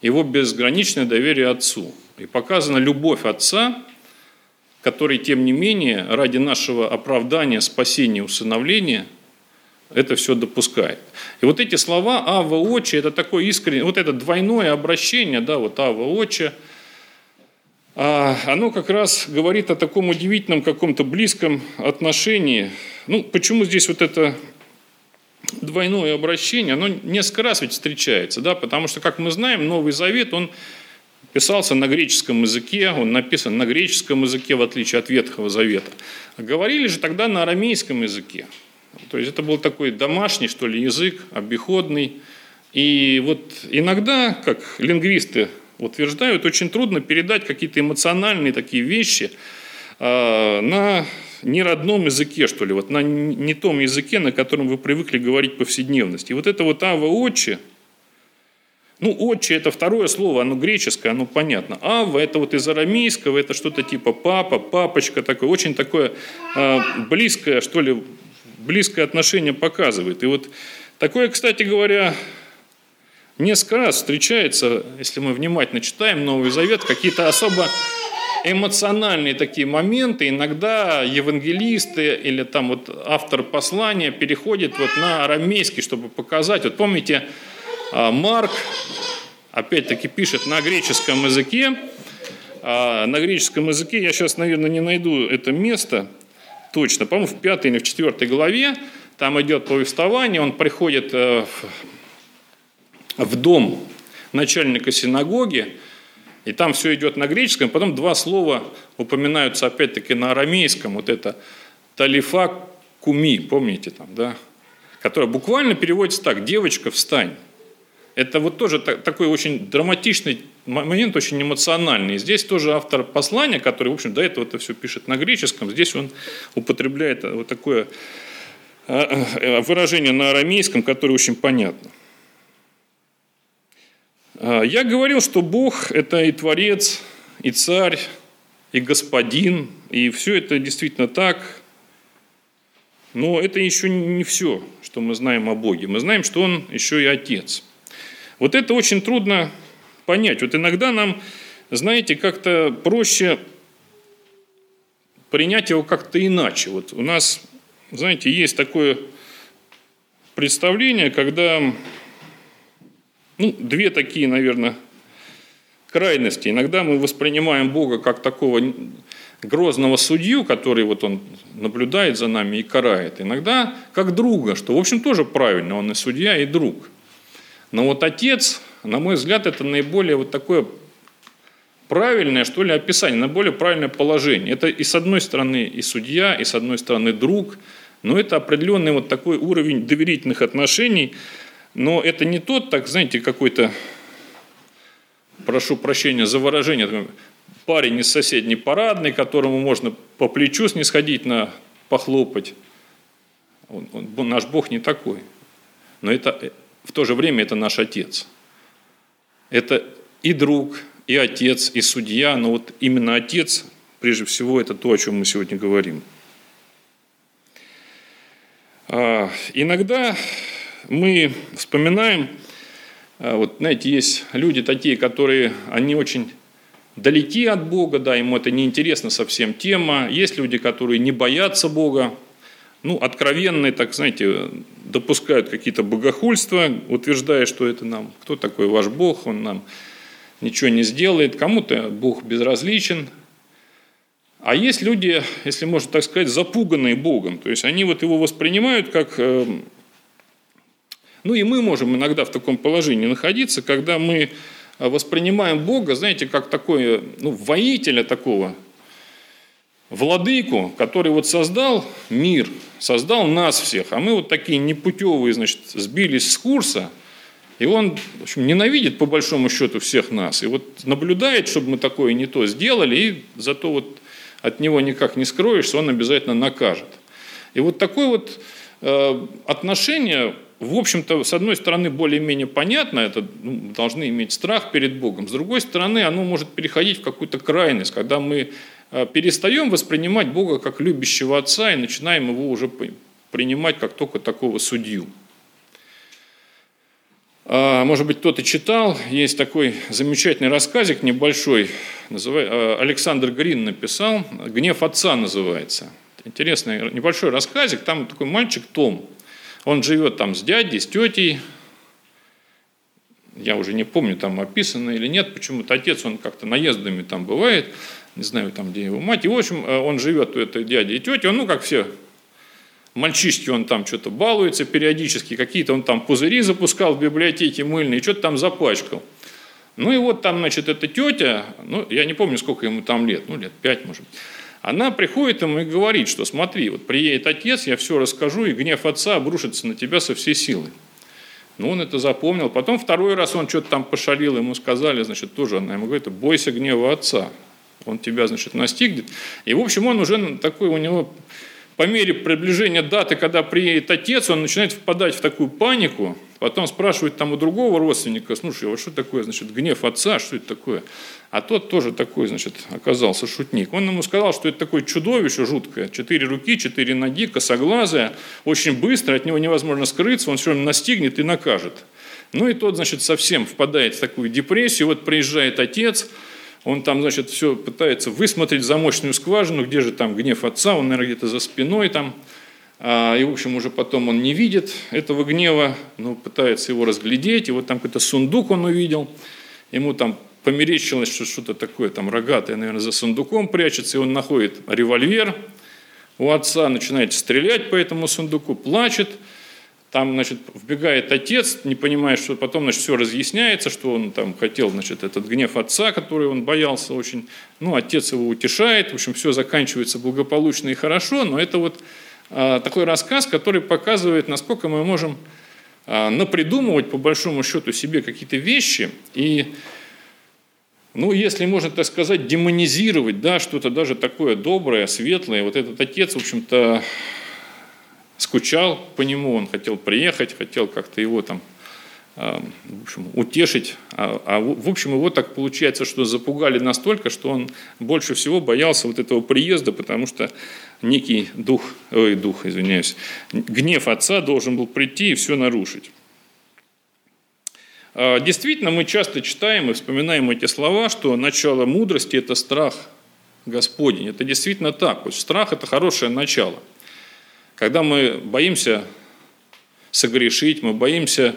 Его безграничное доверие Отцу. И показана любовь Отца, который, тем не менее, ради нашего оправдания, спасения, усыновления, это все допускает. И вот эти слова «Ава, Отче» – это такое искреннее, вот это двойное обращение, да, вот «Ава, Отче», оно как раз говорит о таком удивительном каком-то близком отношении. Почему здесь вот это двойное обращение, оно несколько раз ведь встречается, да, потому что, как мы знаем, Новый Завет, он писался на греческом языке, он написан на греческом языке, в отличие от Ветхого Завета. Говорили же тогда на арамейском языке. То есть это был такой домашний, что ли, язык, обиходный. И вот иногда, как лингвисты утверждают, очень трудно передать какие-то эмоциональные такие вещи на неродном языке, что ли, вот на не том языке, на котором вы привыкли говорить в повседневности. И вот это вот «Ава, Отче», «Отче» – это второе слово, оно греческое, оно понятно. «Ава» – это вот из арамейского, это что-то типа «папа», «папочка», такое, очень такое близкое, что ли, близкое отношение показывает. И вот такое, кстати говоря, несколько раз встречается, если мы внимательно читаем Новый Завет, какие-то особо эмоциональные такие моменты, иногда евангелисты или там вот автор послания переходит вот на арамейский, чтобы показать. Вот помните, Марк опять-таки пишет на греческом языке. Я сейчас, наверное, не найду это место точно. По-моему, в 5 или в 4 главе там идет повествование. Он приходит в дом начальника синагоги, и там все идет на греческом, потом два слова упоминаются опять-таки на арамейском, вот это «талифа куми», помните там, да? Которое буквально переводится так: «девочка, встань». Это вот тоже такой очень драматичный момент, очень эмоциональный. Здесь тоже автор послания, который, в общем, до этого это все пишет на греческом, здесь он употребляет вот такое выражение на арамейском, которое очень понятно. Я говорил, что Бог – это и Творец, и Царь, и господин, и все это действительно так. Но это еще не все, что мы знаем о Боге. Мы знаем, что Он еще и Отец. Вот это очень трудно понять. Вот иногда нам, знаете, как-то проще принять его как-то иначе. Вот у нас, знаете, есть такое представление, когда две такие, наверное, крайности. Иногда мы воспринимаем Бога как такого грозного судью, который вот он наблюдает за нами и карает. Иногда как друга, что, в общем, тоже правильно, он и судья, и друг. Но вот Отец, на мой взгляд, это наиболее вот такое правильное, что ли, описание, наиболее правильное положение. Это и с одной стороны и судья, и с одной стороны друг, но это определенный вот такой уровень доверительных отношений. Но это не тот, так, знаете, какой-то, прошу прощения за выражение, парень из соседней парадной, которому можно по плечу снисходительно похлопать. Он, наш Бог не такой. Но это, в то же время это наш Отец. Это и друг, и Отец, и судья. Но вот именно Отец, прежде всего, это то, о чем мы сегодня говорим. Иногда мы вспоминаем, вот знаете, есть люди такие, которые, они очень далеки от Бога, да, ему это неинтересна совсем тема. Есть люди, которые не боятся Бога, откровенные, так знаете, допускают какие-то богохульства, утверждая, что это нам, кто такой ваш Бог, он нам ничего не сделает, кому-то Бог безразличен. А есть люди, если можно так сказать, запуганные Богом, то есть они вот его воспринимают как... и мы можем иногда в таком положении находиться, когда мы воспринимаем Бога, знаете, как такое, воителя такого, владыку, который вот создал мир, создал нас всех, а мы вот такие непутевые, значит, сбились с курса, и он, в общем, ненавидит по большому счету всех нас, и вот наблюдает, чтобы мы такое не то сделали, и зато вот от него никак не скроешься, он обязательно накажет. И вот такое вот отношение, в общем-то, с одной стороны, более-менее понятно, это должны иметь страх перед Богом, с другой стороны, оно может переходить в какую-то крайность, когда мы перестаем воспринимать Бога как любящего Отца и начинаем его уже принимать как только такого судью. Может быть, кто-то читал, есть такой замечательный рассказик небольшой, Александр Грин написал, «Гнев отца» называется. Интересный небольшой рассказик, там такой мальчик Том. Он живет там с дядей, с тетей. Я уже не помню, там описано или нет. Почему-то отец, он как-то наездами там бывает. Не знаю, там, где его мать. И, в общем, он живет у этой дяди и тети. Он, как все мальчишки, он там что-то балуется периодически. Какие-то он там пузыри запускал в библиотеке мыльные. Что-то там запачкал. И вот там, значит, эта тетя, я не помню, сколько ему там лет. Лет 5, может быть. Она приходит ему и говорит, что смотри, вот приедет отец, я все расскажу, и гнев отца обрушится на тебя со всей силы. Он это запомнил. Потом второй раз он что-то там пошалил, ему сказали, значит, тоже она ему говорит, бойся гнева отца, он тебя, значит, настигнет. И, в общем, он уже такой, у него по мере приближения даты, когда приедет отец, он начинает впадать в такую панику, потом спрашивает там у другого родственника, слушай, вот что такое, значит, гнев отца, что это такое? А тот тоже такой, значит, оказался шутник. Он ему сказал, что это такое чудовище жуткое, 4 руки, 4 ноги, косоглазое, очень быстро, от него невозможно скрыться, он все время настигнет и накажет. И тот, значит, совсем впадает в такую депрессию, вот приезжает отец, он там, значит, все пытается высмотреть замочную скважину, где же там гнев отца, он, наверное, где-то за спиной там. И, в общем, уже потом он не видит этого гнева, но пытается его разглядеть. И вот там какой-то сундук он увидел, ему там померещилось, что что-то такое там рогатое, наверное, за сундуком прячется. И он находит револьвер у отца, начинает стрелять по этому сундуку, плачет. Там, значит, вбегает отец, не понимая, что потом, значит, все разъясняется, что он там хотел, значит, этот гнев отца, который он боялся очень. Отец его утешает, в общем, все заканчивается благополучно и хорошо, но это вот такой рассказ, который показывает, насколько мы можем напридумывать, по большому счету, себе какие-то вещи и, если можно так сказать, демонизировать, да, что-то даже такое доброе, светлое. Вот этот отец, в общем-то, скучал по нему, он хотел приехать, хотел как-то его там в общем, утешить. А в общем, его так получается, что запугали настолько, что он больше всего боялся вот этого приезда, потому что некий гнев отца должен был прийти и все нарушить. Действительно, мы часто читаем и вспоминаем эти слова, что начало мудрости – это страх Господень. Это действительно так. Вот страх – это хорошее начало. Когда мы боимся согрешить, мы боимся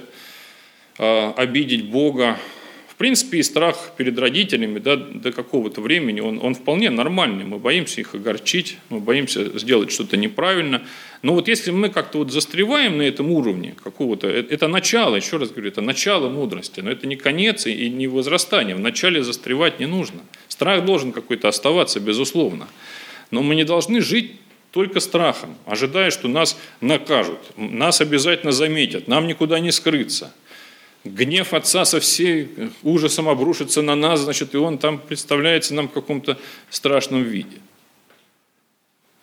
обидеть Бога. В принципе, и страх перед родителями до какого-то времени, он вполне нормальный. Мы боимся их огорчить, мы боимся сделать что-то неправильно. Но вот если мы как-то вот застреваем на этом уровне какого-то, это начало, еще раз говорю, это начало мудрости, но это не конец и не возрастание. В начале застревать не нужно. Страх должен какой-то оставаться, безусловно. Но мы не должны жить только страхом, ожидая, что нас накажут, нас обязательно заметят, нам никуда не скрыться. Гнев отца со всей ужасом обрушится на нас, значит, и он там представляется нам в каком-то страшном виде.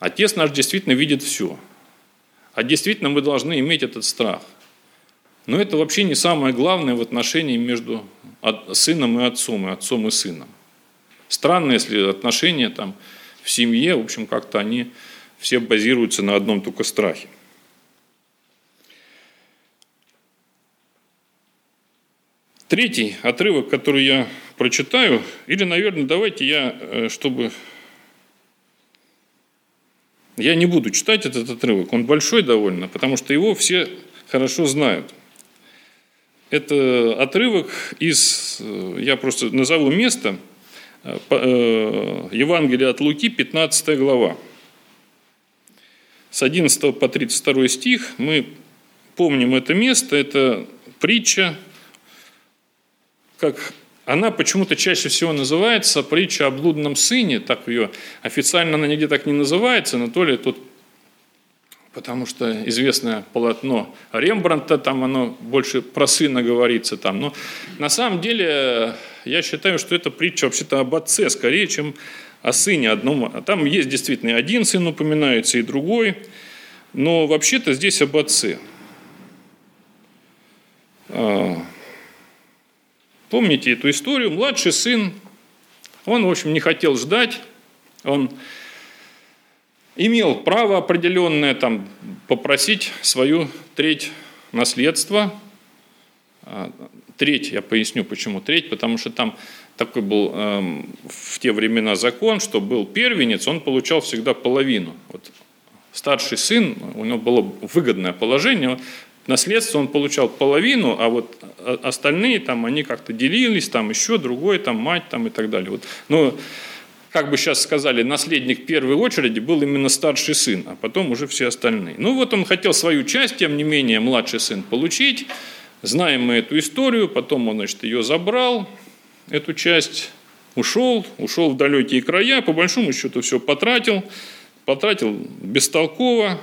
Отец наш действительно видит все. А действительно мы должны иметь этот страх. Но это вообще не самое главное в отношении между сыном и отцом, и отцом и сыном. Странно, если отношения там в семье, в общем, как-то они все базируются на одном только страхе. Третий отрывок, который я прочитаю, или, наверное, давайте я не буду читать этот отрывок, он большой довольно, потому что его все хорошо знают. Это отрывок я просто назову место, Евангелие от Луки, 15 глава. С 11 по 32 стих мы помним это место, это притча, как она почему-то чаще всего называется притча о блудном сыне, так ее официально она нигде так не называется, но то ли тут, потому что известное полотно Рембрандта, там оно больше про сына говорится там, но на самом деле я считаю, что это притча вообще-то об отце скорее, чем о сыне одном. Там есть действительно и один сын упоминается, и другой, но вообще-то здесь об отце. Помните эту историю? Младший сын, он, в общем, не хотел ждать, он имел право определенное там, попросить свою треть наследства. Треть, я поясню, почему треть, потому что там такой был в те времена закон, что был первенец, он получал всегда половину. Вот старший сын, у него было выгодное положение, наследство он получал половину, а вот остальные там они как-то делились, там еще другой, там мать там и так далее. Вот. Но, как бы сейчас сказали, наследник в первой очереди был именно старший сын, а потом уже все остальные. Ну вот он хотел свою часть, тем не менее, младший сын получить. Знаем мы эту историю, потом он, значит, ее забрал, эту часть, ушел в далекие края, по большому счету все потратил бестолково.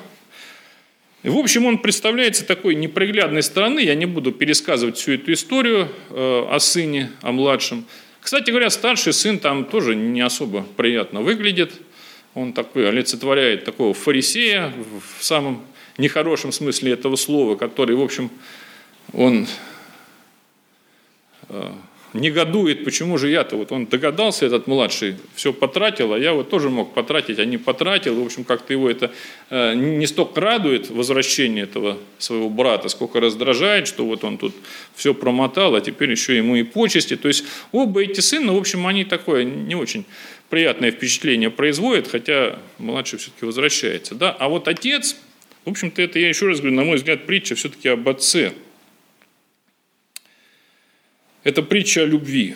В общем, он представляется такой неприглядной стороны. Я не буду пересказывать всю эту историю о сыне, о младшем. Кстати говоря, старший сын там тоже не особо приятно выглядит. Он такой олицетворяет такого фарисея в самом нехорошем смысле этого слова, который, в общем, он негодует, почему же я-то, вот он догадался, этот младший, все потратил, а я вот тоже мог потратить, а не потратил. В общем, как-то его это не столько радует, возвращение этого своего брата, сколько раздражает, что вот он тут все промотал, а теперь еще ему и почести. То есть оба эти сына, в общем, они такое не очень приятное впечатление производят, хотя младший все-таки возвращается. Да? А вот отец, в общем-то, это я еще раз говорю, на мой взгляд, притча все-таки об отце. Это притча о любви.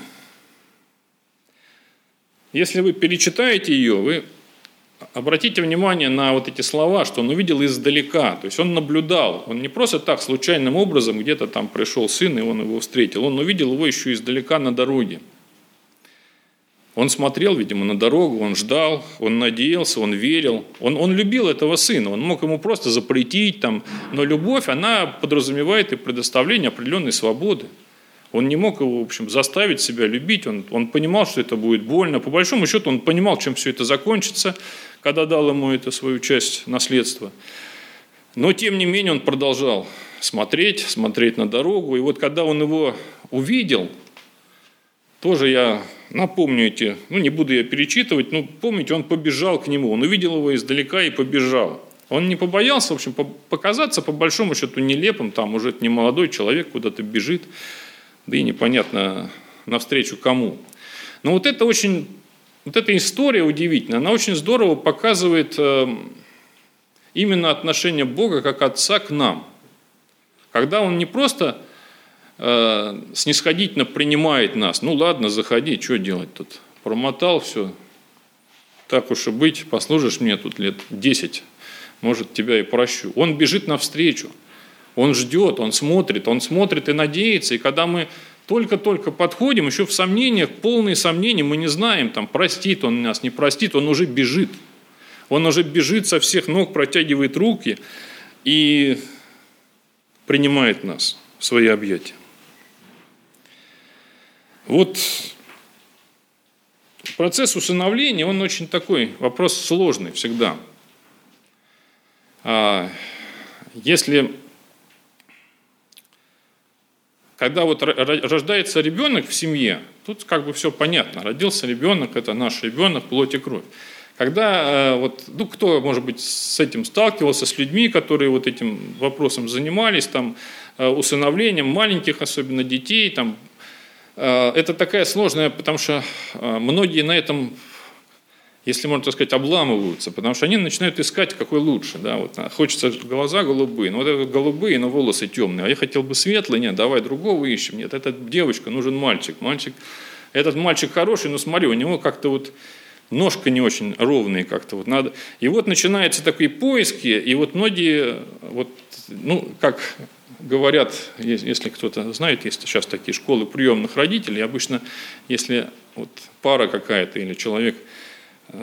Если вы перечитаете ее, вы обратите внимание на вот эти слова, что он увидел издалека, то есть он наблюдал, он не просто так случайным образом где-то там пришел сын, и он его встретил, он увидел его еще издалека на дороге. Он смотрел, видимо, на дорогу, он ждал, он надеялся, он верил. Он любил этого сына, он мог ему просто запретить, там, но любовь, она подразумевает и предоставление определенной свободы. Он не мог его, в общем, заставить себя любить, он понимал, что это будет больно. По большому счету он понимал, чем все это закончится, когда дал ему эту свою часть наследства. Но, тем не менее, он продолжал смотреть на дорогу. И вот когда он его увидел, тоже я напомню эти, не буду я перечитывать, помните, он побежал к нему, он увидел его издалека и побежал. Он не побоялся, в общем, показаться по большому счету нелепым, там уже это не молодой человек куда-то бежит, да и непонятно навстречу кому. Но вот это очень, вот эта история удивительная, она очень здорово показывает именно отношение Бога как Отца к нам. Когда Он не просто снисходительно принимает нас, ладно, заходи, что делать тут, промотал все, так уж и быть, послужишь мне тут лет 10, может, тебя и прощу. Он бежит навстречу, он ждет, он смотрит и надеется, и когда мы только-только подходим, еще в сомнениях, полные сомнения, мы не знаем, простит он нас, не простит, он уже бежит. Он уже бежит со всех ног, протягивает руки и принимает нас в свои объятия. Вот процесс усыновления, он очень такой, вопрос сложный всегда. Когда вот рождается ребенок в семье, тут все понятно. Родился ребенок, это наш ребенок, плоть и кровь. Когда кто, может быть, с этим сталкивался, с людьми, которые вот этим вопросом занимались, усыновлением маленьких, особенно детей, это такая сложная, потому что многие на этом, если можно так сказать, обламываются, потому что они начинают искать, какой лучше. Да? Хочется глаза голубые, голубые, но волосы темные. А я хотел бы светлый, нет, давай другого ищем. Нет, эта девочка, нужен мальчик. Этот мальчик хороший, но смотри, у него как-то ножка не очень ровная как-то. Надо. И начинаются такие поиски, и многие, как говорят, если кто-то знает, есть сейчас такие школы приемных родителей, обычно, если пара какая-то или человек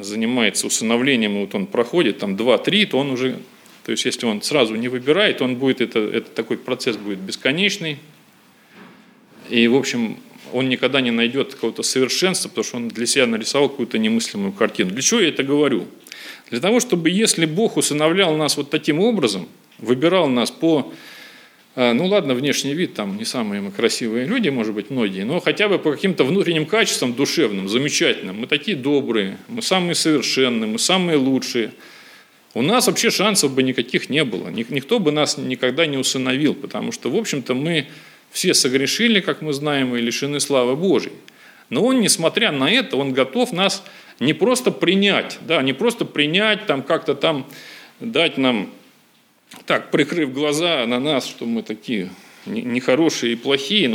занимается усыновлением, и он проходит 2-3, то он уже, то есть если он сразу не выбирает, он будет, это такой процесс будет бесконечный, и, в общем, он никогда не найдет какого-то совершенства, потому что он для себя нарисовал какую-то немыслимую картину. Для чего я это говорю? Для того, чтобы если Бог усыновлял нас таким образом, выбирал нас по, внешний вид, не самые мы красивые люди, может быть, многие, но хотя бы по каким-то внутренним качествам душевным, замечательным. Мы такие добрые, мы самые совершенные, мы самые лучшие. У нас вообще шансов бы никаких не было. Никто бы нас никогда не усыновил, потому что, в общем-то, мы все согрешили, как мы знаем, и лишены славы Божьей. Но Он, несмотря на это, Он готов нас не просто принять, дать нам, прикрыв глаза на нас, что мы такие нехорошие и плохие,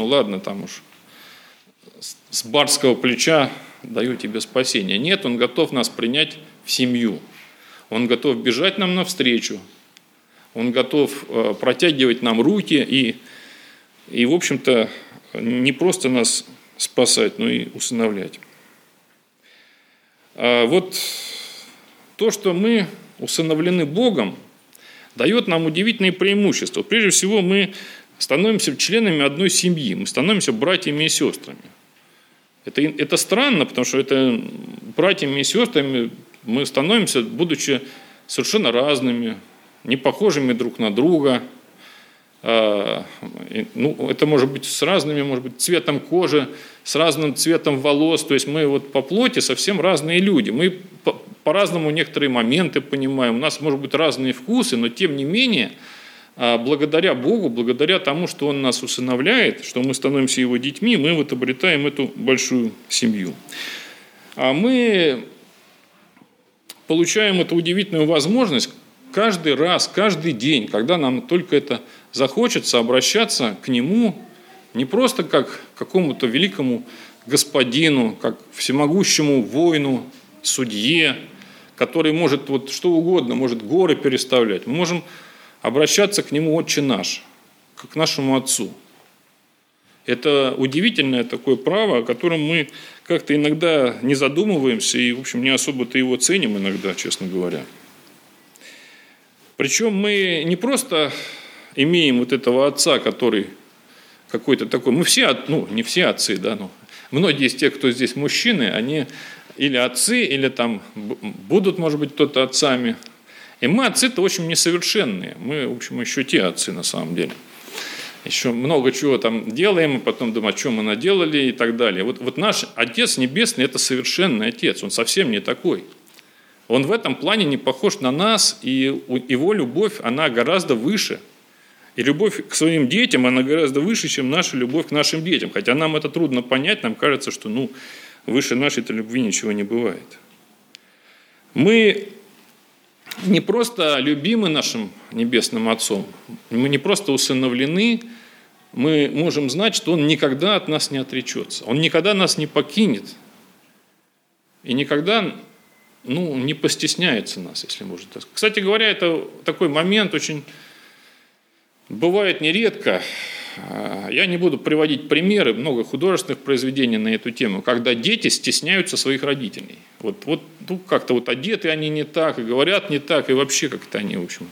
с барского плеча даю тебе спасение. Нет, Он готов нас принять в семью. Он готов бежать нам навстречу. Он готов протягивать нам руки и, в общем-то, не просто нас спасать, но и усыновлять. То, что мы усыновлены Богом, дает нам удивительные преимущества. Прежде всего, мы становимся членами одной семьи, мы становимся братьями и сестрами. Это странно, потому что это братьями и сестрами мы становимся, будучи совершенно разными, не похожими друг на друга. Это может быть с разными, цветом кожи, с разным цветом волос. То есть мы по плоти совсем разные люди. Мы по-разному некоторые моменты понимаем. У нас, может быть, разные вкусы, но тем не менее, благодаря Богу, благодаря тому, что Он нас усыновляет, что мы становимся Его детьми, мы обретаем эту большую семью. А мы получаем эту удивительную возможность каждый раз, каждый день, когда нам только это захочется, обращаться к Нему не просто как к какому-то великому господину, как всемогущему воину, судье, который может что угодно, может горы переставлять. Мы можем обращаться к Нему, Отче наш, как к нашему Отцу. Это удивительное такое право, о котором мы как-то иногда не задумываемся и, в общем, не особо-то его ценим иногда, честно говоря. Причем мы не просто имеем этого отца, который какой-то такой... Мы все, не все отцы, но многие из тех, кто здесь мужчины, они или отцы, или будут, может быть, кто-то отцами. И мы отцы-то, в общем, несовершенные. Мы, в общем, еще те отцы на самом деле. еще много чего там делаем, и потом думаем, о чем мы наделали и так далее. Вот наш Отец Небесный – это совершенный Отец, Он совсем не такой. Он в этом плане не похож на нас, и Его любовь, она гораздо выше. И любовь к своим детям, она гораздо выше, чем наша любовь к нашим детям. Хотя нам это трудно понять, нам кажется, что выше нашей-то любви ничего не бывает. Мы не просто любимы нашим Небесным Отцом, мы не просто усыновлены, мы можем знать, что Он никогда от нас не отречется, Он никогда нас не покинет и никогда не постесняется нас, если можно так сказать. Кстати говоря, это такой момент очень бывает нередко. Я не буду приводить примеры, много художественных произведений на эту тему, когда дети стесняются своих родителей. Как-то одеты они не так, и говорят не так, и вообще как-то они, в общем.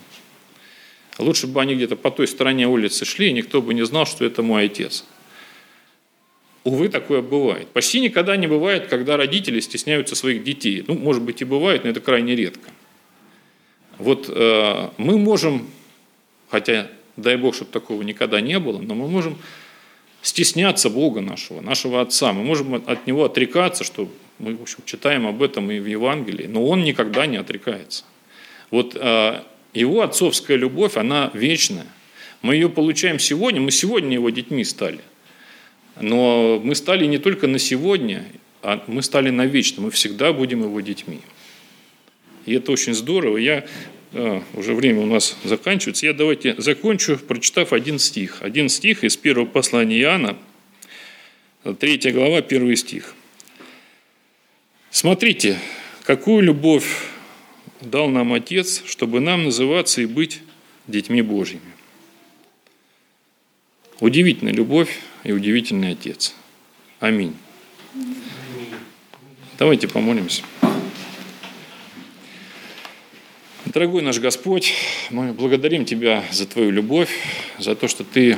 Лучше бы они где-то по той стороне улицы шли, и никто бы не знал, что это мой отец. Увы, такое бывает. Почти никогда не бывает, когда родители стесняются своих детей. Может быть, и бывает, но это крайне редко. Мы можем, хотя... Дай Бог, чтобы такого никогда не было, но мы можем стесняться Бога нашего Отца. Мы можем от Него отрекаться, что мы, в общем, читаем об этом и в Евангелии, но Он никогда не отрекается. Его отцовская любовь, она вечная. Мы ее получаем сегодня, мы сегодня Его детьми стали. Но мы стали не только на сегодня, а мы стали навечно, мы всегда будем Его детьми. И это очень здорово. Уже время у нас заканчивается. Я давайте закончу, прочитав один стих. Один стих из первого послания Иоанна, 3 глава, 1 стих. «Смотрите, какую любовь дал нам Отец, чтобы нам называться и быть детьми Божьими». Удивительная любовь и удивительный Отец. Аминь. Давайте помолимся. Дорогой наш Господь, мы благодарим Тебя за Твою любовь, за то, что Ты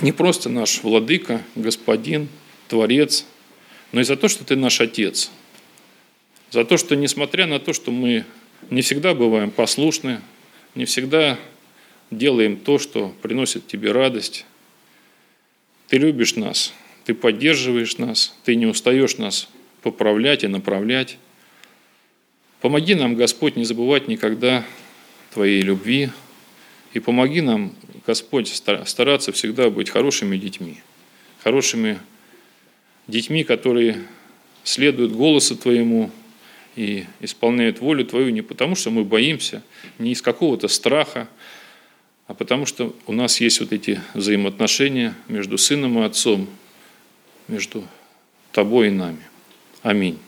не просто наш Владыка, Господин, Творец, но и за то, что Ты наш Отец. За то, что несмотря на то, что мы не всегда бываем послушны, не всегда делаем то, что приносит Тебе радость, Ты любишь нас, Ты поддерживаешь нас, Ты не устаешь нас поправлять и направлять. Помоги нам, Господь, не забывать никогда Твоей любви. И помоги нам, Господь, стараться всегда быть хорошими детьми, которые следуют голосу Твоему и исполняют волю Твою не потому, что мы боимся, не из какого-то страха, а потому что у нас есть эти взаимоотношения между Сыном и Отцом, между Тобой и нами. Аминь.